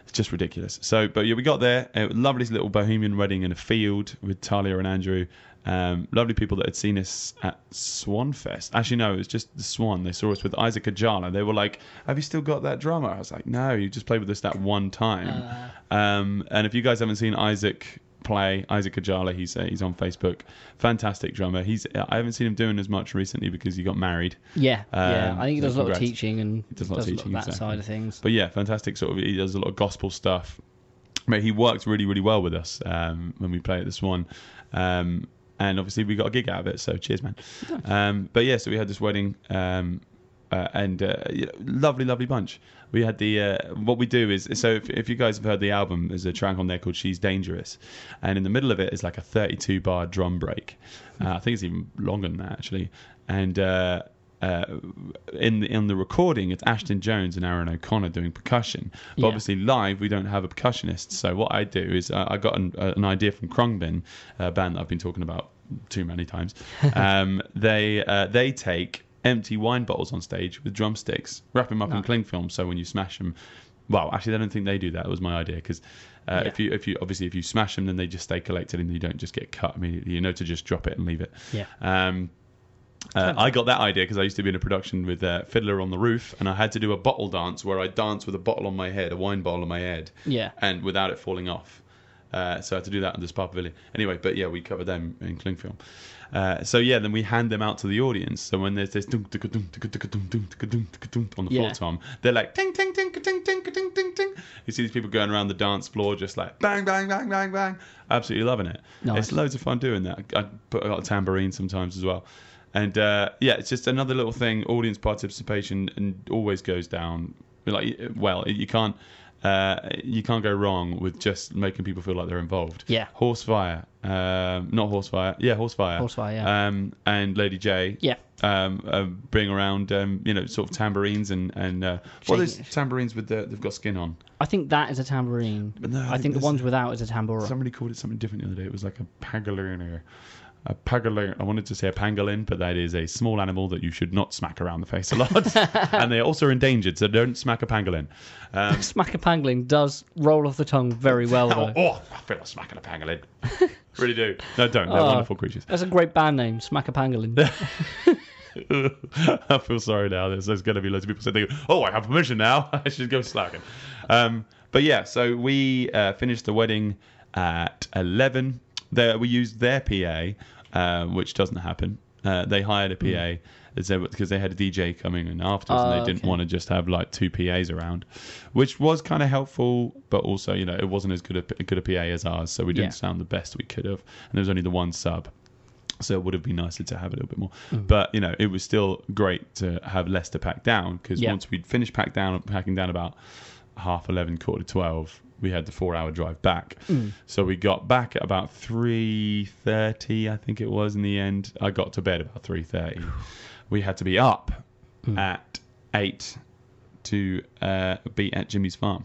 It's just ridiculous. So, but yeah, we got there. A lovely little bohemian wedding in a field with Talia and Andrew. Um, lovely people that had seen us at Swan Fest. Actually, no, it was just the Swan. They saw us with Isaac Ajala. They were like, "Have you still got that drummer?" I was like, "No, you just played with us that one time." Uh, um, and if you guys haven't seen Isaac play, Isaac Ajala, he's uh, he's on Facebook. Fantastic drummer. He's I haven't seen him doing as much recently because he got married. Yeah, um, yeah. I think he does so a lot congrats. of teaching and he does, a lot, does of teaching, a lot of that exactly. side of things. But yeah, fantastic. Sort of, he does a lot of gospel stuff. But he worked really, really well with us um, when we play at the Swan. Um, And obviously we got a gig out of it, so cheers, man. Um, but yeah, so we had this wedding, um, uh, and uh, you know, lovely, lovely bunch. We had the uh, what we do is so if, if you guys have heard the album, there's a track on there called "She's Dangerous," and in the middle of it is like a thirty-two bar drum break. Uh, I think it's even longer than that actually. And uh, uh, in the, in the recording, it's Ashton Jones and Aaron O'Connor doing percussion. But yeah. Obviously live, we don't have a percussionist. So what I do is uh, I got an, uh, an idea from Krungbin, a band that I've been talking about too many times. Um, they uh, they take empty wine bottles on stage with drumsticks, wrap them up no. in cling film. So when you smash them, well, actually, I don't think they do that. That was my idea because uh, yeah. if you if you obviously if you smash them, then they just stay collected and you don't just get cut immediately. You know to just drop it and leave it. Yeah. Um, Uh, I got that idea because I used to be in a production with uh, Fiddler on the Roof, and I had to do a bottle dance where I danced with a bottle on my head, a wine bottle on my head, yeah, and without it falling off. Uh, so I had to do that on the Spa Pavilion. Anyway, but yeah, we covered them in cling film. Uh, so yeah, then we hand them out to the audience. So when there's this on the yeah. floor tom, they're like ting ting ting ting ting ting ting ting. You see these people going around the dance floor just like bang bang bang bang bang. Absolutely loving it. Nice. It's loads of fun doing that. I put out a tambourine sometimes as well. And uh, yeah, it's just another little thing. Audience participation and always goes down. Like, well, you can't uh, you can't go wrong with just making people feel like they're involved. Yeah. Horsefire, um, not horsefire. Yeah, horsefire. Horsefire. Yeah. Um, and Lady J. Yeah. Um, uh, bring around um, you know, sort of tambourines and and uh, what are those tambourines with the they've got skin on? I think that is a tambourine. But no, I, I think, think the ones without is a tambora. Somebody called it something different the other day. It was like a pangolin. A pangolin. I wanted to say a pangolin, but that is a small animal that you should not smack around the face a lot. And they are also endangered, so don't smack a pangolin. Um, smack a pangolin does roll off the tongue very well, though. Oh, I feel like smacking a pangolin. Really do. No, don't. They're oh, wonderful creatures. That's a great band name, Smack a Pangolin. I feel sorry now. There's, there's going to be loads of people saying, "Oh, I have permission now. I should go slacking." Um, but yeah, so we uh, finished the wedding at eleven. They, we used their P A, uh, which doesn't happen. Uh, they hired a P A because they had a D J coming in afterwards, uh, and they didn't okay. want to just have like two P As around, which was kind of helpful, but also, you know, it wasn't as good a, good a P A as ours, so we didn't yeah. sound the best we could have, and there was only the one sub, so it would have been nicer to have a little bit more. Mm. But, you know, it was still great to have less to pack down because yeah. once we'd finished pack down, packing down about half eleven, quarter to twelve, we had the four-hour drive back. Mm. So we got back at about three thirty, I think it was, in the end. I got to bed about three thirty. We had to be up mm. at eight to uh, be at Jimmy's Farm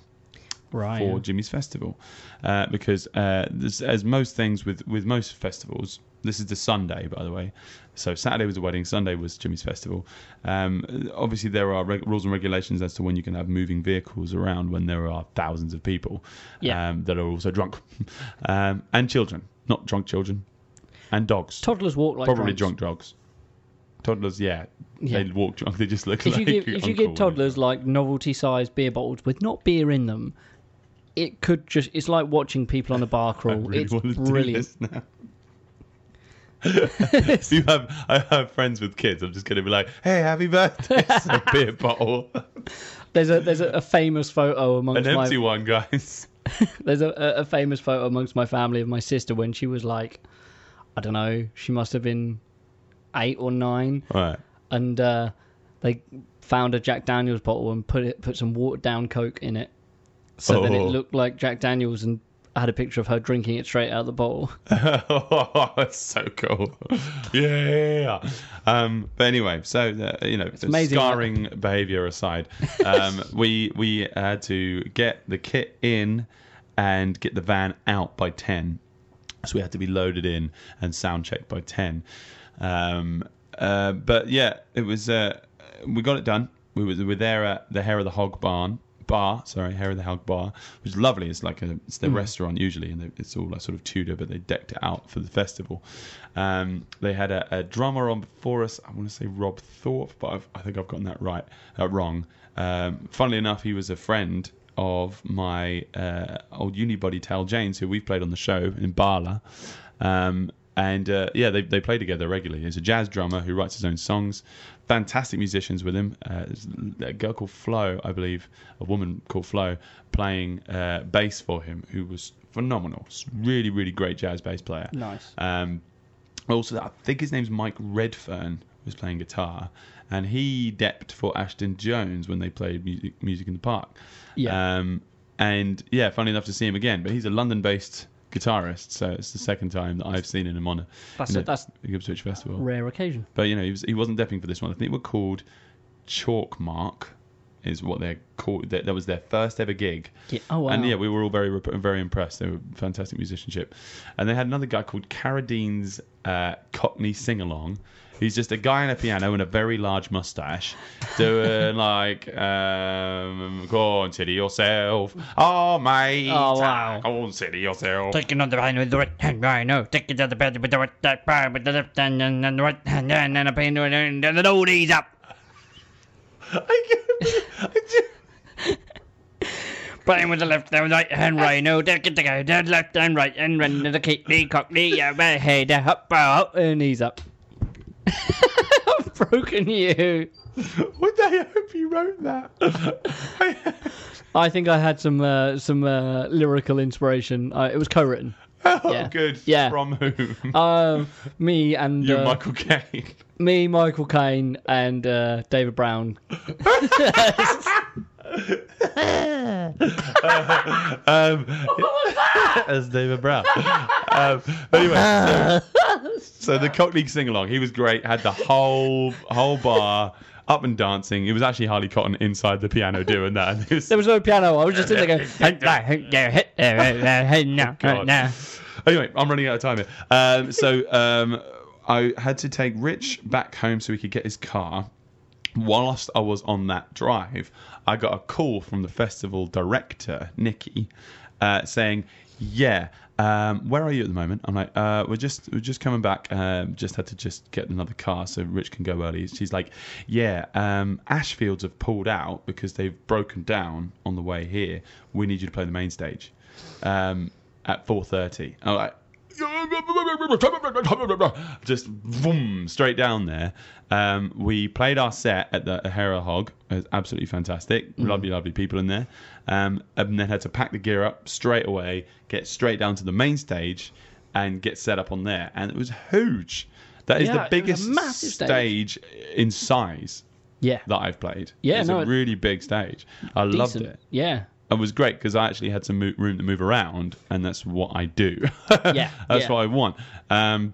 right, for yeah. Jimmy's Festival. Uh, because uh, as most things with, with most festivals, This is the Sunday, by the way. So Saturday was the wedding, Sunday was Jimmy's Festival. Um, obviously, there are reg- rules and regulations as to when you can have moving vehicles around when there are thousands of people yeah. um, that are also drunk. um, and children, not drunk children, and dogs. Toddlers walk like Probably drunks. drunk dogs. Toddlers, yeah, yeah. they walk drunk. They just look if like... You give, if you give toddlers like novelty-sized beer bottles with not beer in them, it could just... It's like watching people on a bar crawl. I really it's want to brilliant. Do this now. you have, I have friends with kids. I'm just going to be like, "Hey, happy birthday!" It's a beer bottle. There's a there's a, a famous photo amongst an empty my, one, guys. There's a, a famous photo amongst my family of my sister when she was like, I don't know, she must have been eight or nine, right? And uh, they found a Jack Daniel's bottle and put it put some watered down Coke in it, so oh. that it looked like Jack Daniel's and. I had a picture of her drinking it straight out of the bottle. Oh, that's so cool. Yeah. Um, but anyway, so, uh, you know, it's amazing, scarring that... behavior aside, um, we we had to get the kit in and get the van out by ten. So we had to be loaded in and sound checked by ten. Um, uh, but yeah, it was, uh, we got it done. We were, we were there at the Hair of the Hog barn. Bar, sorry, Hair of the Hulk Bar, which is lovely. It's like a, it's their mm. restaurant usually, and they, it's all like sort of Tudor, but they decked it out for the festival. Um, they had a, a drummer on before us. I want to say Rob Thorpe, but I've, I think I've gotten that right, uh, wrong. Um, funnily enough, he was a friend of my uh, old uni buddy Tal James, who we've played on the show in Bala. Um, and uh, yeah, they they play together regularly. He's a jazz drummer who writes his own songs. Fantastic musicians with him. Uh, a girl called Flo, I believe, a woman called Flo, playing uh, bass for him, who was phenomenal. Really, really great jazz bass player. Nice. Um, also, I think his name's Mike Redfern, was playing guitar, and he depped for Ashton Jones when they played Music, music in the Park. Yeah. Um, and yeah, funny enough to see him again, but he's a London-based guitarist, so it's the second time that I've seen him on a that's you know, it, that's Ipswich Festival. Rare occasion. But you know, he, was, he wasn't depping for this one. I think they were called Chalk Mark, is what they're called. That was their first ever gig. Yeah. Oh wow. And yeah, we were all very very impressed. They were fantastic musicianship, and they had another guy called Carradine's uh, Cockney Sing Along. He's just a guy on a piano and a very large mustache doing like, um, go on, city yourself. Oh, mate. Oh, wow. Go on, city yourself. Take another hand with the right hand, right? No. Take it down the bed with the right hand, with the left hand, and the right hand, and then a pain, and then the oldies up. I can't believe it. Playing with the left and right hand, right, no, take it down the left and right, and run to the kitty, cockney, yeah, hey, the hop, hop, and knees up. I've broken you. Would they hope you wrote that? I think I had some uh, some uh, lyrical inspiration. Uh, it was co-written. Oh, yeah. Good. Yeah. From whom? Um, me and you, uh, Michael Caine. Me, Michael Caine, and uh, David Brown. uh, um, as David Brown. Um, anyway, so, so the Cockney sing along, he was great. Had the whole whole bar up and dancing. It was actually Harley Cotton inside the piano doing that. And was, there was no piano. I was just sitting there going. Anyway, I'm running out of time here. Um, so um, I had to take Rich back home so he could get his car. Whilst I was on that drive, I got a call from the festival director, Nikki, uh, saying, yeah, um, where are you at the moment? I'm like, uh, we're just we're just coming back. Uh, just had to just get another car so Rich can go early. She's like, yeah, um, Ashfields have pulled out because they've broken down on the way here. We need you to play the main stage um, at four thirty. I'm like, just boom, straight down there. Um, we played our set at the Hair of the Hog. It was absolutely fantastic. Mm. Lovely, lovely people in there. Um, and then had to pack the gear up straight away, get straight down to the main stage, and get set up on there. And it was huge. That is yeah, the biggest stage. stage in size yeah. that I've played. Yeah, it's no, a really big stage. I decent. loved it. Yeah. It was great because I actually had some mo- room to move around, and that's what I do. yeah, that's yeah. what I want. Um,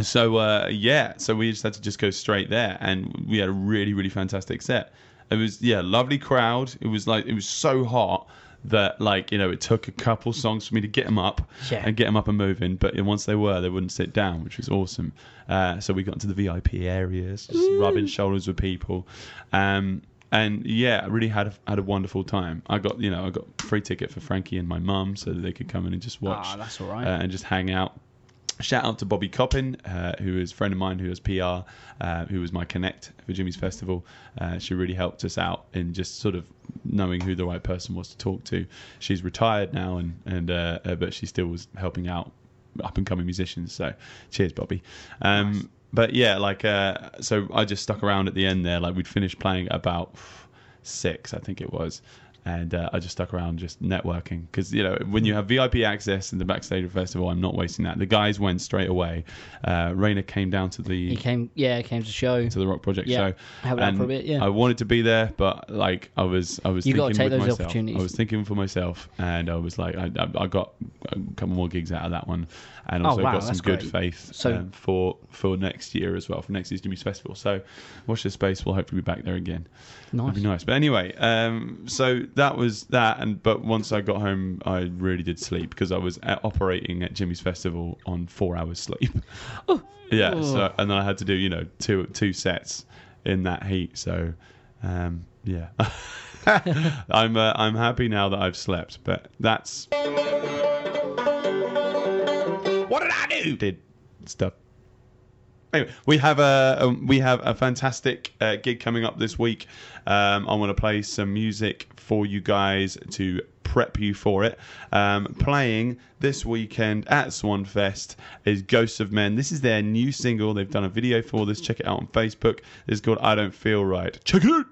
so uh, yeah, so we just had to just go straight there, and we had a really, really fantastic set. It was yeah, lovely crowd. It was like it was so hot that, like, you know, it took a couple songs for me to get them up yeah. and get them up and moving, but once they were, they wouldn't sit down, which was awesome. Uh, so we got into the V I P areas, just mm. rubbing shoulders with people. Um, and yeah, I really had a, had a wonderful time. I got, you know, I got a free ticket for Frankie and my mum so that they could come in and just watch. Oh, that's all right. Uh, and just hang out. Shout out to Bobby Coppin, uh, who is a friend of mine, who does P R, uh, who was my connect for Jimmy's Festival. Uh, she really helped us out in just sort of knowing who the right person was to talk to. She's retired now, and and uh, uh, but she still was helping out up-and-coming musicians. So cheers, Bobby. Um, nice. But yeah, like uh, so I just stuck around at the end there. Like, we'd finished playing at about six, I think it was. And uh, I just stuck around just networking, because, you know, when you have V I P access in the backstage of the festival, I'm not wasting that. The guys went straight away. Uh, Rayna came down to the... He came, yeah, came to the show. To the Rock Project yeah. show. Helped out for a bit, yeah. I wanted to be there, but, like, I was I was you thinking take with those myself. Opportunities. I was thinking for myself, and I was like, I, I got a couple more gigs out of that one. And also oh, wow, got some good great. faith so, um, for, for next year as well, for next year's Jimmy's Festival. So watch this space. We'll hopefully be back there again. Nice. That'd be nice. But anyway, um, so... that was that, and but once I got home, I really did sleep, because I was at, operating at Jimmy's Festival on four hours sleep. Oh. Yeah, oh. So, and then I had to do, you know, two two sets in that heat. So, um, yeah, I'm uh, I'm happy now that I've slept, but that's what did I do? Did stuff. Anyway, we have a um, we have a fantastic uh, gig coming up this week. Um, I want to play some music for you guys to prep you for it. Um, playing this weekend at Swan Fest is Ghosts of Men. This is their new single. They've done a video for this. Check it out on Facebook. It's called I Don't Feel Right. Check it out.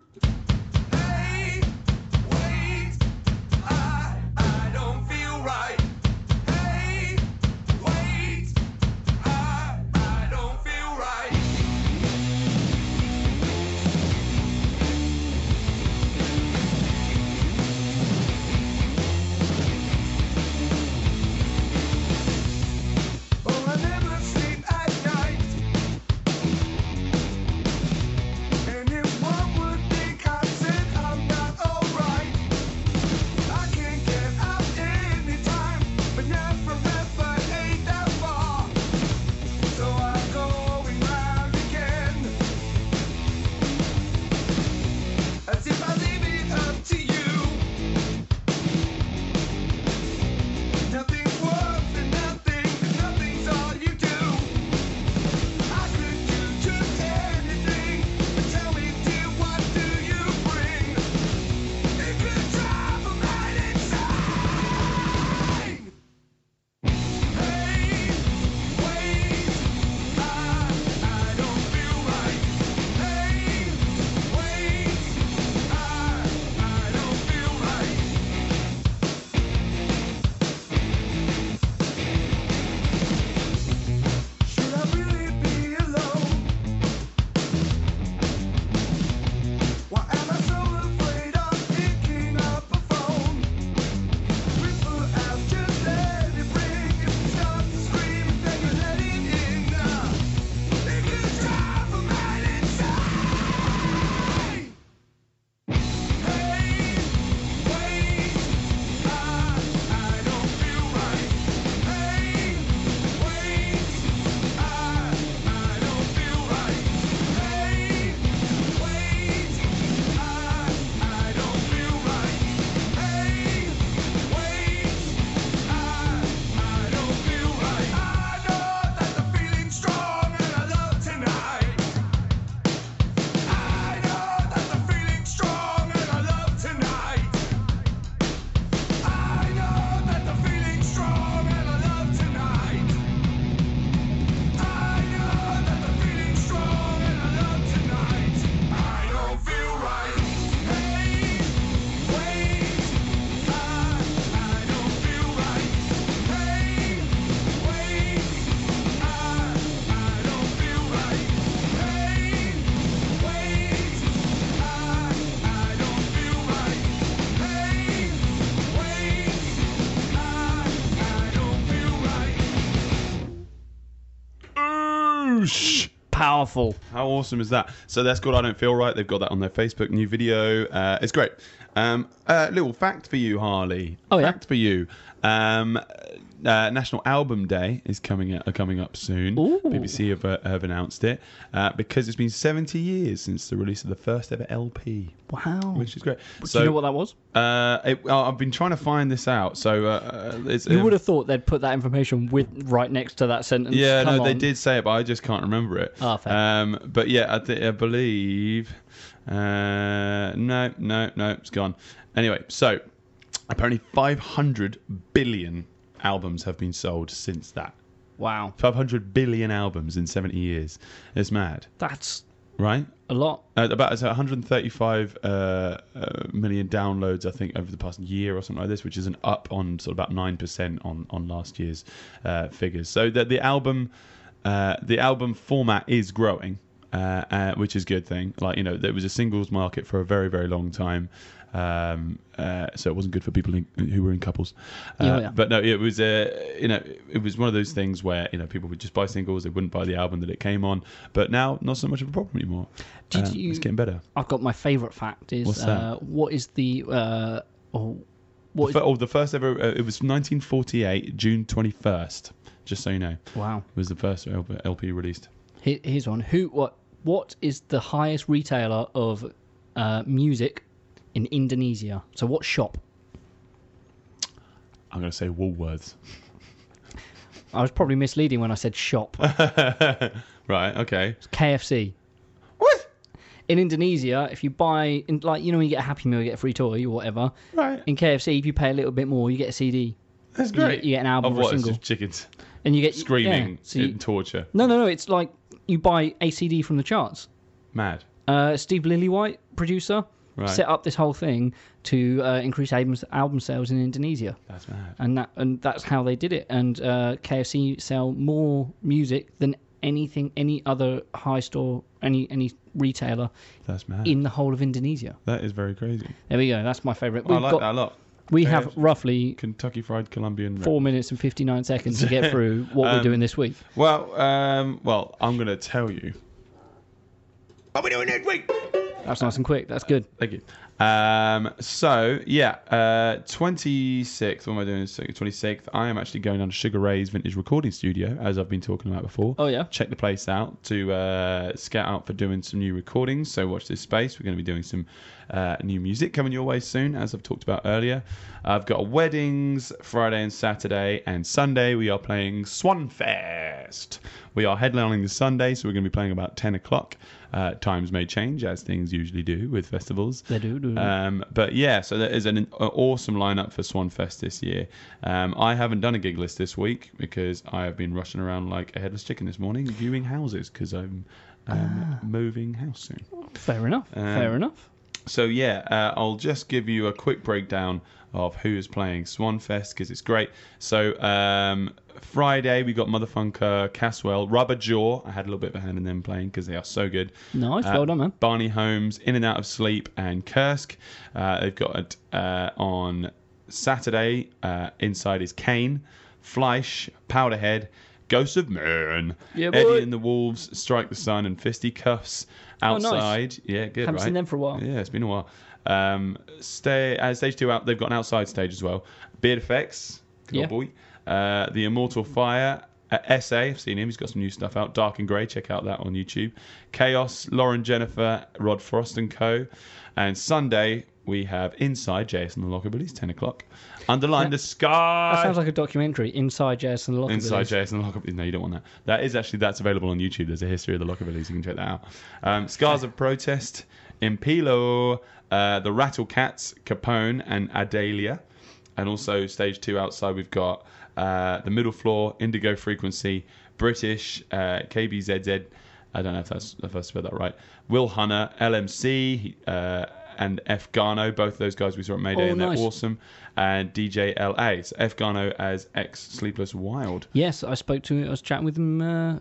Powerful. How awesome is that? So that's called I Don't Feel Right. They've got that on their Facebook new video. Uh, it's great. Um, a little fact for you, Harley. Oh, yeah. Fact for you. Um, uh, National Album Day is coming up, uh, coming up soon. Ooh. B B C have, uh, have announced it uh, because it's been seventy years since the release of the first ever L P. Wow. Which is great. But so, do you know what that was? Uh, it, oh, I've been trying to find this out. So uh, it's, You um, would have thought they'd put that information with right next to that sentence. Yeah, Come no, on. They did say it, but I just can't remember it. Oh, fair. Um, but yeah, I, th- I believe... Uh, no, no, no, it's gone. Anyway, so apparently five hundred billion albums have been sold since that. Wow. five hundred billion albums in seventy years. It's mad. That's... Right? A lot. Uh, about it's one hundred thirty-five uh, uh, million downloads, I think, over the past year or something like this, which is an up on sort of about nine percent on, on last year's uh, figures. So the, the album, uh, the album format is growing. Uh, uh, which is a good thing. Like, you know, there was a singles market for a very, very long time, um, uh, so it wasn't good for people in, who were in couples. Uh, yeah, yeah. But no, it was uh, you know, it was one of those things where, you know, people would just buy singles, they wouldn't buy the album that it came on. But now, not so much of a problem anymore. Did uh, you, it's getting better. I've got my favourite fact is What's uh, that? what is the uh, oh, what the, is, oh the first ever? Uh, it was nineteen forty-eight, June twenty-first. Just so you know. Wow. It was the first L P released. Here's one. Who? What? What is the highest retailer of uh, music in Indonesia? So, what shop? I'm going to say Woolworths. I was probably misleading when I said shop. Right. Okay. It's K F C. What? In Indonesia, if you buy, in, like you know, when you get a Happy Meal, you get a free toy or whatever. Right. In K F C, if you pay a little bit more, you get a C D. That's great. You, you get an album of or what? A single. It's just chickens. And you get screaming, yeah, so you, in torture. No, no, no. It's like you buy a C D from the charts. Mad. Uh, Steve Lillywhite, producer, right. set up this whole thing to uh, increase album, album sales in Indonesia. That's mad. And that and that's how they did it. And uh, K F C sell more music than anything, any other high store, any any retailer. That's mad. In the whole of Indonesia. That is very crazy. There we go. That's my favourite. Well, I like got, that a lot. We K F C, have roughly Kentucky Fried Colombian four minutes and fifty-nine seconds to get through what um, we're doing this week. Well, um, well, I'm going to tell you what we're doing next week. That's nice and quick. That's good. Uh, thank you. Um, so yeah, uh, twenty-sixth. What am I doing? twenty-sixth. I am actually going down to Sugar Ray's Vintage Recording Studio, as I've been talking about before. Oh yeah. Check the place out to uh, scout out for doing some new recordings. So watch this space. We're going to be doing some uh, new music coming your way soon, as I've talked about earlier. I've got weddings Friday and Saturday, and Sunday we are playing Swan Fest. We are headlining the Sunday, so we're going to be playing about ten o'clock. Uh, times may change, as things usually do with festivals. They do, do. Um, but yeah, so there is an, an awesome lineup for Swan Fest this year. Um, I haven't done a gig list this week because I have been rushing around like a headless chicken this morning, viewing houses because I'm um, ah. moving house soon. Fair enough. Um, Fair enough. So yeah, uh, I'll just give you a quick breakdown of who is playing Swan Fest because it's great. So um, Friday we got Motherfunker, Caswell, Rubber Jaw. I had a little bit of a hand in them playing because they are so good. Nice, uh, well done, man. Barney Holmes, In and Out of Sleep, and Kursk. Uh, they've got uh, on Saturday. Uh, inside is Kane, Fleisch, Powderhead, Ghosts of Mern, yeah, Eddie and the Wolves, Strike the Sun, and Fisticuffs. Outside, oh, nice. Yeah, good. Haven't right? seen them for a while. Yeah, it's been a while. Um, stay uh, stage two out. They've got an outside stage as well. Beard Effects, good yeah. boy. Uh, the Immortal Fire, uh, S A. I've seen him. He's got some new stuff out. Dark and Grey. Check out that on YouTube. Chaos, Lauren Jennifer, Rod Frost and Co. And Sunday we have Inside J S and the Lockabillys, ten o'clock. Underline the Sky. That sounds like a documentary. Inside J S and the Lockabillys. Inside J S and the Lockabillys. No, you don't want that. That is actually that's available on YouTube. There's a history of the Lockabillys. You can check that out. Um, Scars of Protest, Impilo, uh, the Rattle Cats, Capone, and Adelia. And also stage two outside, we've got uh, the Middle Floor, Indigo Frequency, British, uh, K B Z Z. I don't know if that's if I spelled that right. Will Hunter, L M C. Uh, And F Garno, both of those guys we saw at Mayday, oh, and they're nice. Awesome. And D J L A, so F Garno as ex Sleepless Wild. Yes, I spoke to, I was chatting with him uh,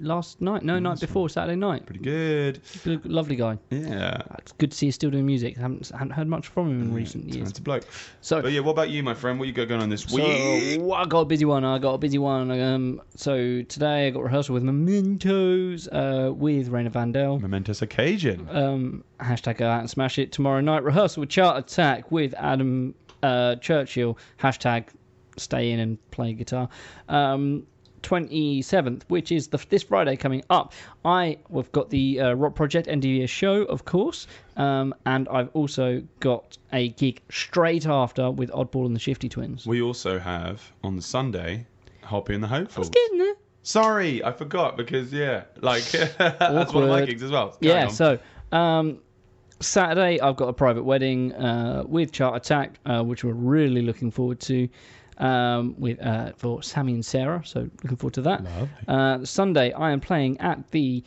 last night. No, nice night before, one. Saturday night. Pretty good. good. Lovely guy. Yeah. It's good to see he's still doing music. I haven't, haven't heard much from him in yeah, recent years. That's a bloke. So, but yeah, what about you, my friend? What you got going on this so, week? I got a busy one. I got a busy one. Um, so today I got rehearsal with Mementos uh, with Rayna Vandel. Momentous occasion. Um, hashtag go out and smash it. Tomorrow night, rehearsal with Chart Attack with Adam uh, Churchill. Hashtag stay in and play guitar. Um, twenty-seventh, which is the, this Friday coming up, I have got the uh, Rock Project N D V S show, of course, um, and I've also got a gig straight after with Oddball and the Shifty Twins. We also have, on the Sunday, Hoppy and the Hopefuls. I was getting there. Sorry, I forgot, because, yeah, like, that's one of my gigs as well. Yeah, on. so... Um, Saturday, I've got a private wedding uh, with Chart Attack, uh, which we're really looking forward to, um, with uh, for Sammy and Sarah. So looking forward to that. Uh, Sunday, I am playing at the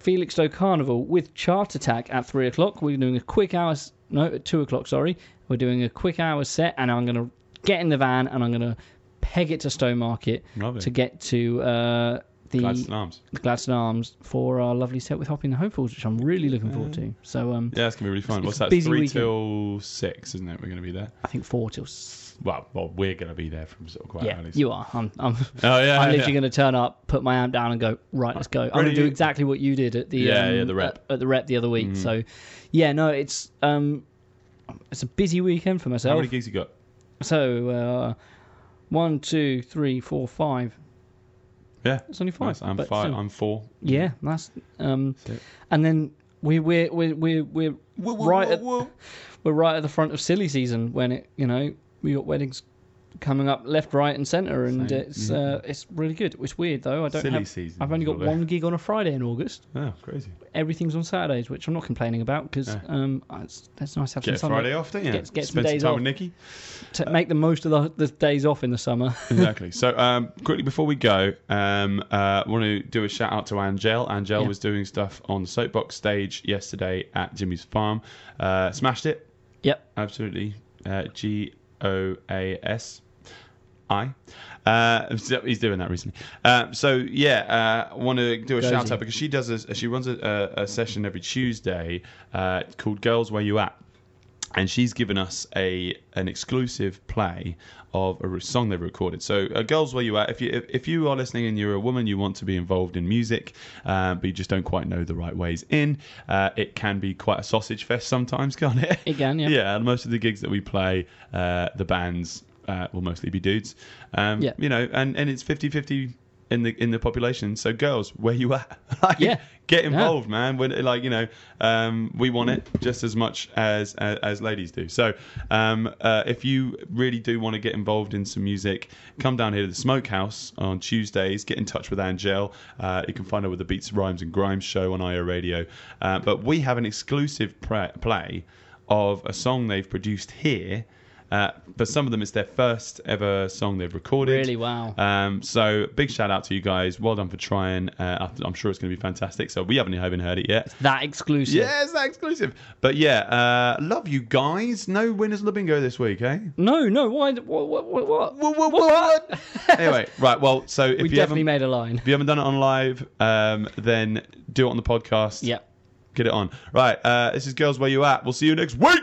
Felixstowe Carnival with Chart Attack at three o'clock. We're doing a quick hour. No, at two o'clock. Sorry, we're doing a quick hour set, and I'm going to get in the van and I'm going to peg it to Stone Market Lovely. to get to. Uh, The Gladstone Arms. Gladstone Arms for our lovely set with Hopping the Hopefuls, which I'm really looking forward to. So um, yeah, it's going to be really fun. What's that? It's three weekend. till six, isn't it? We're going to be there. I think four till six. Well, well, we're going to be there from sort of quite yeah, early. Yeah, you are. I'm, I'm, oh, yeah, I'm yeah, literally yeah. going to turn up, put my amp down and go, right, let's go. I'm going to do exactly what you did at the, yeah, um, yeah, the rep. At, at the rep the other week. Mm. So, yeah, no, it's um, it's a busy weekend for myself. How many gigs you got? So, uh, one, two, three, four, five. Yeah, it's only five. Nice. I'm five. So, I'm four. Yeah, that's. Um, that's and then we we we we we're right at we're right at the front of silly season when it you know we got weddings coming up left, right, and centre, and Same. it's yeah. uh, it's really good. It's weird though. I don't silly have. Season I've only got probably. one gig on a Friday in August. Oh, crazy. Everything's on Saturdays, which I'm not complaining about because yeah. um, it's that's nice to have get some. Get Friday off, don't you? Get, get Spend some days some time off. With Nikki. To make the most of the, the days off in the summer. Exactly. So um, quickly before we go, um, uh, want to do a shout out to Angel. Angel yeah. was doing stuff on Soapbox stage yesterday at Jimmy's Farm. Uh, smashed it. Yep. Absolutely. Uh, G O A S. I. Uh, he's doing that recently. Uh, so yeah, uh, want to do a Gozy. shout out because she does. A, she runs a, a session every Tuesday uh, called "Girls, Where You At," and she's given us a an exclusive play of a song they've recorded. So, uh, Girls, Where You At? If you if, if you are listening and you're a woman, you want to be involved in music, uh, but you just don't quite know the right ways in, uh, it can be quite a sausage fest sometimes, can't it? It can, yeah. Yeah, and most of the gigs that we play, uh, the bands. Uh, will mostly be dudes, um, yeah. you know, and, and it's fifty-fifty in the in the population. So girls, where you at? like, yeah, get involved, yeah. man. We're, like you know, um, we want it just as much as as, as ladies do. So um, uh, if you really do want to get involved in some music, come down here to the Smokehouse on Tuesdays. Get in touch with Angel. Uh, you can find her with the Beats, Rhymes, and Grimes show on I O Radio. Uh, but we have an exclusive pre- play of a song they've produced here. Uh, but some of them, it's their first ever song they've recorded. Really, wow. Um, so big shout out to you guys. Well done for trying. Uh, I'm sure it's going to be fantastic. So we haven't even heard it yet. It's that exclusive. Yeah, it's that exclusive. But yeah, uh, love you guys. No winners of the bingo this week, eh? No, no. Why? What? What? What? What? what, what, what? Anyway, right. Well, so if we you definitely made a line. If you haven't done it on live, um, then do it on the podcast. Yeah. Get it on. Right. Uh, this is Girls Where You At. We'll see you next week.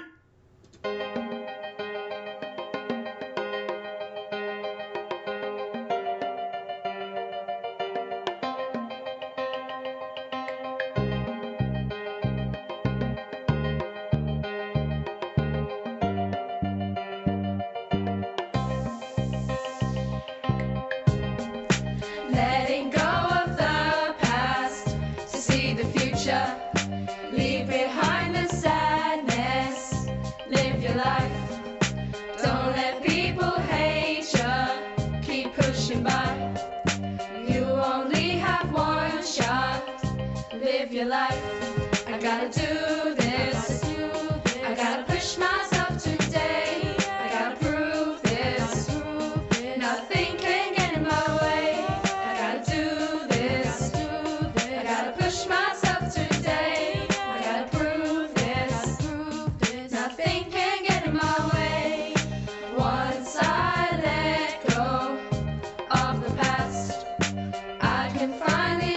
Finally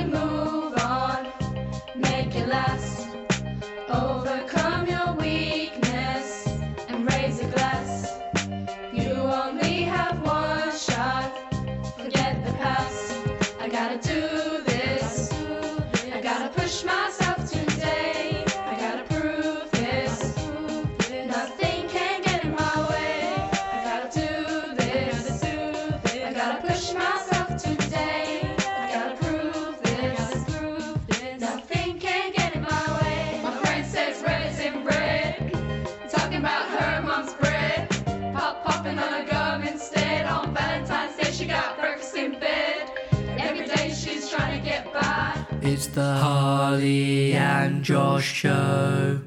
the Harley and Josh Show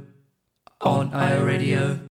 on iRadio.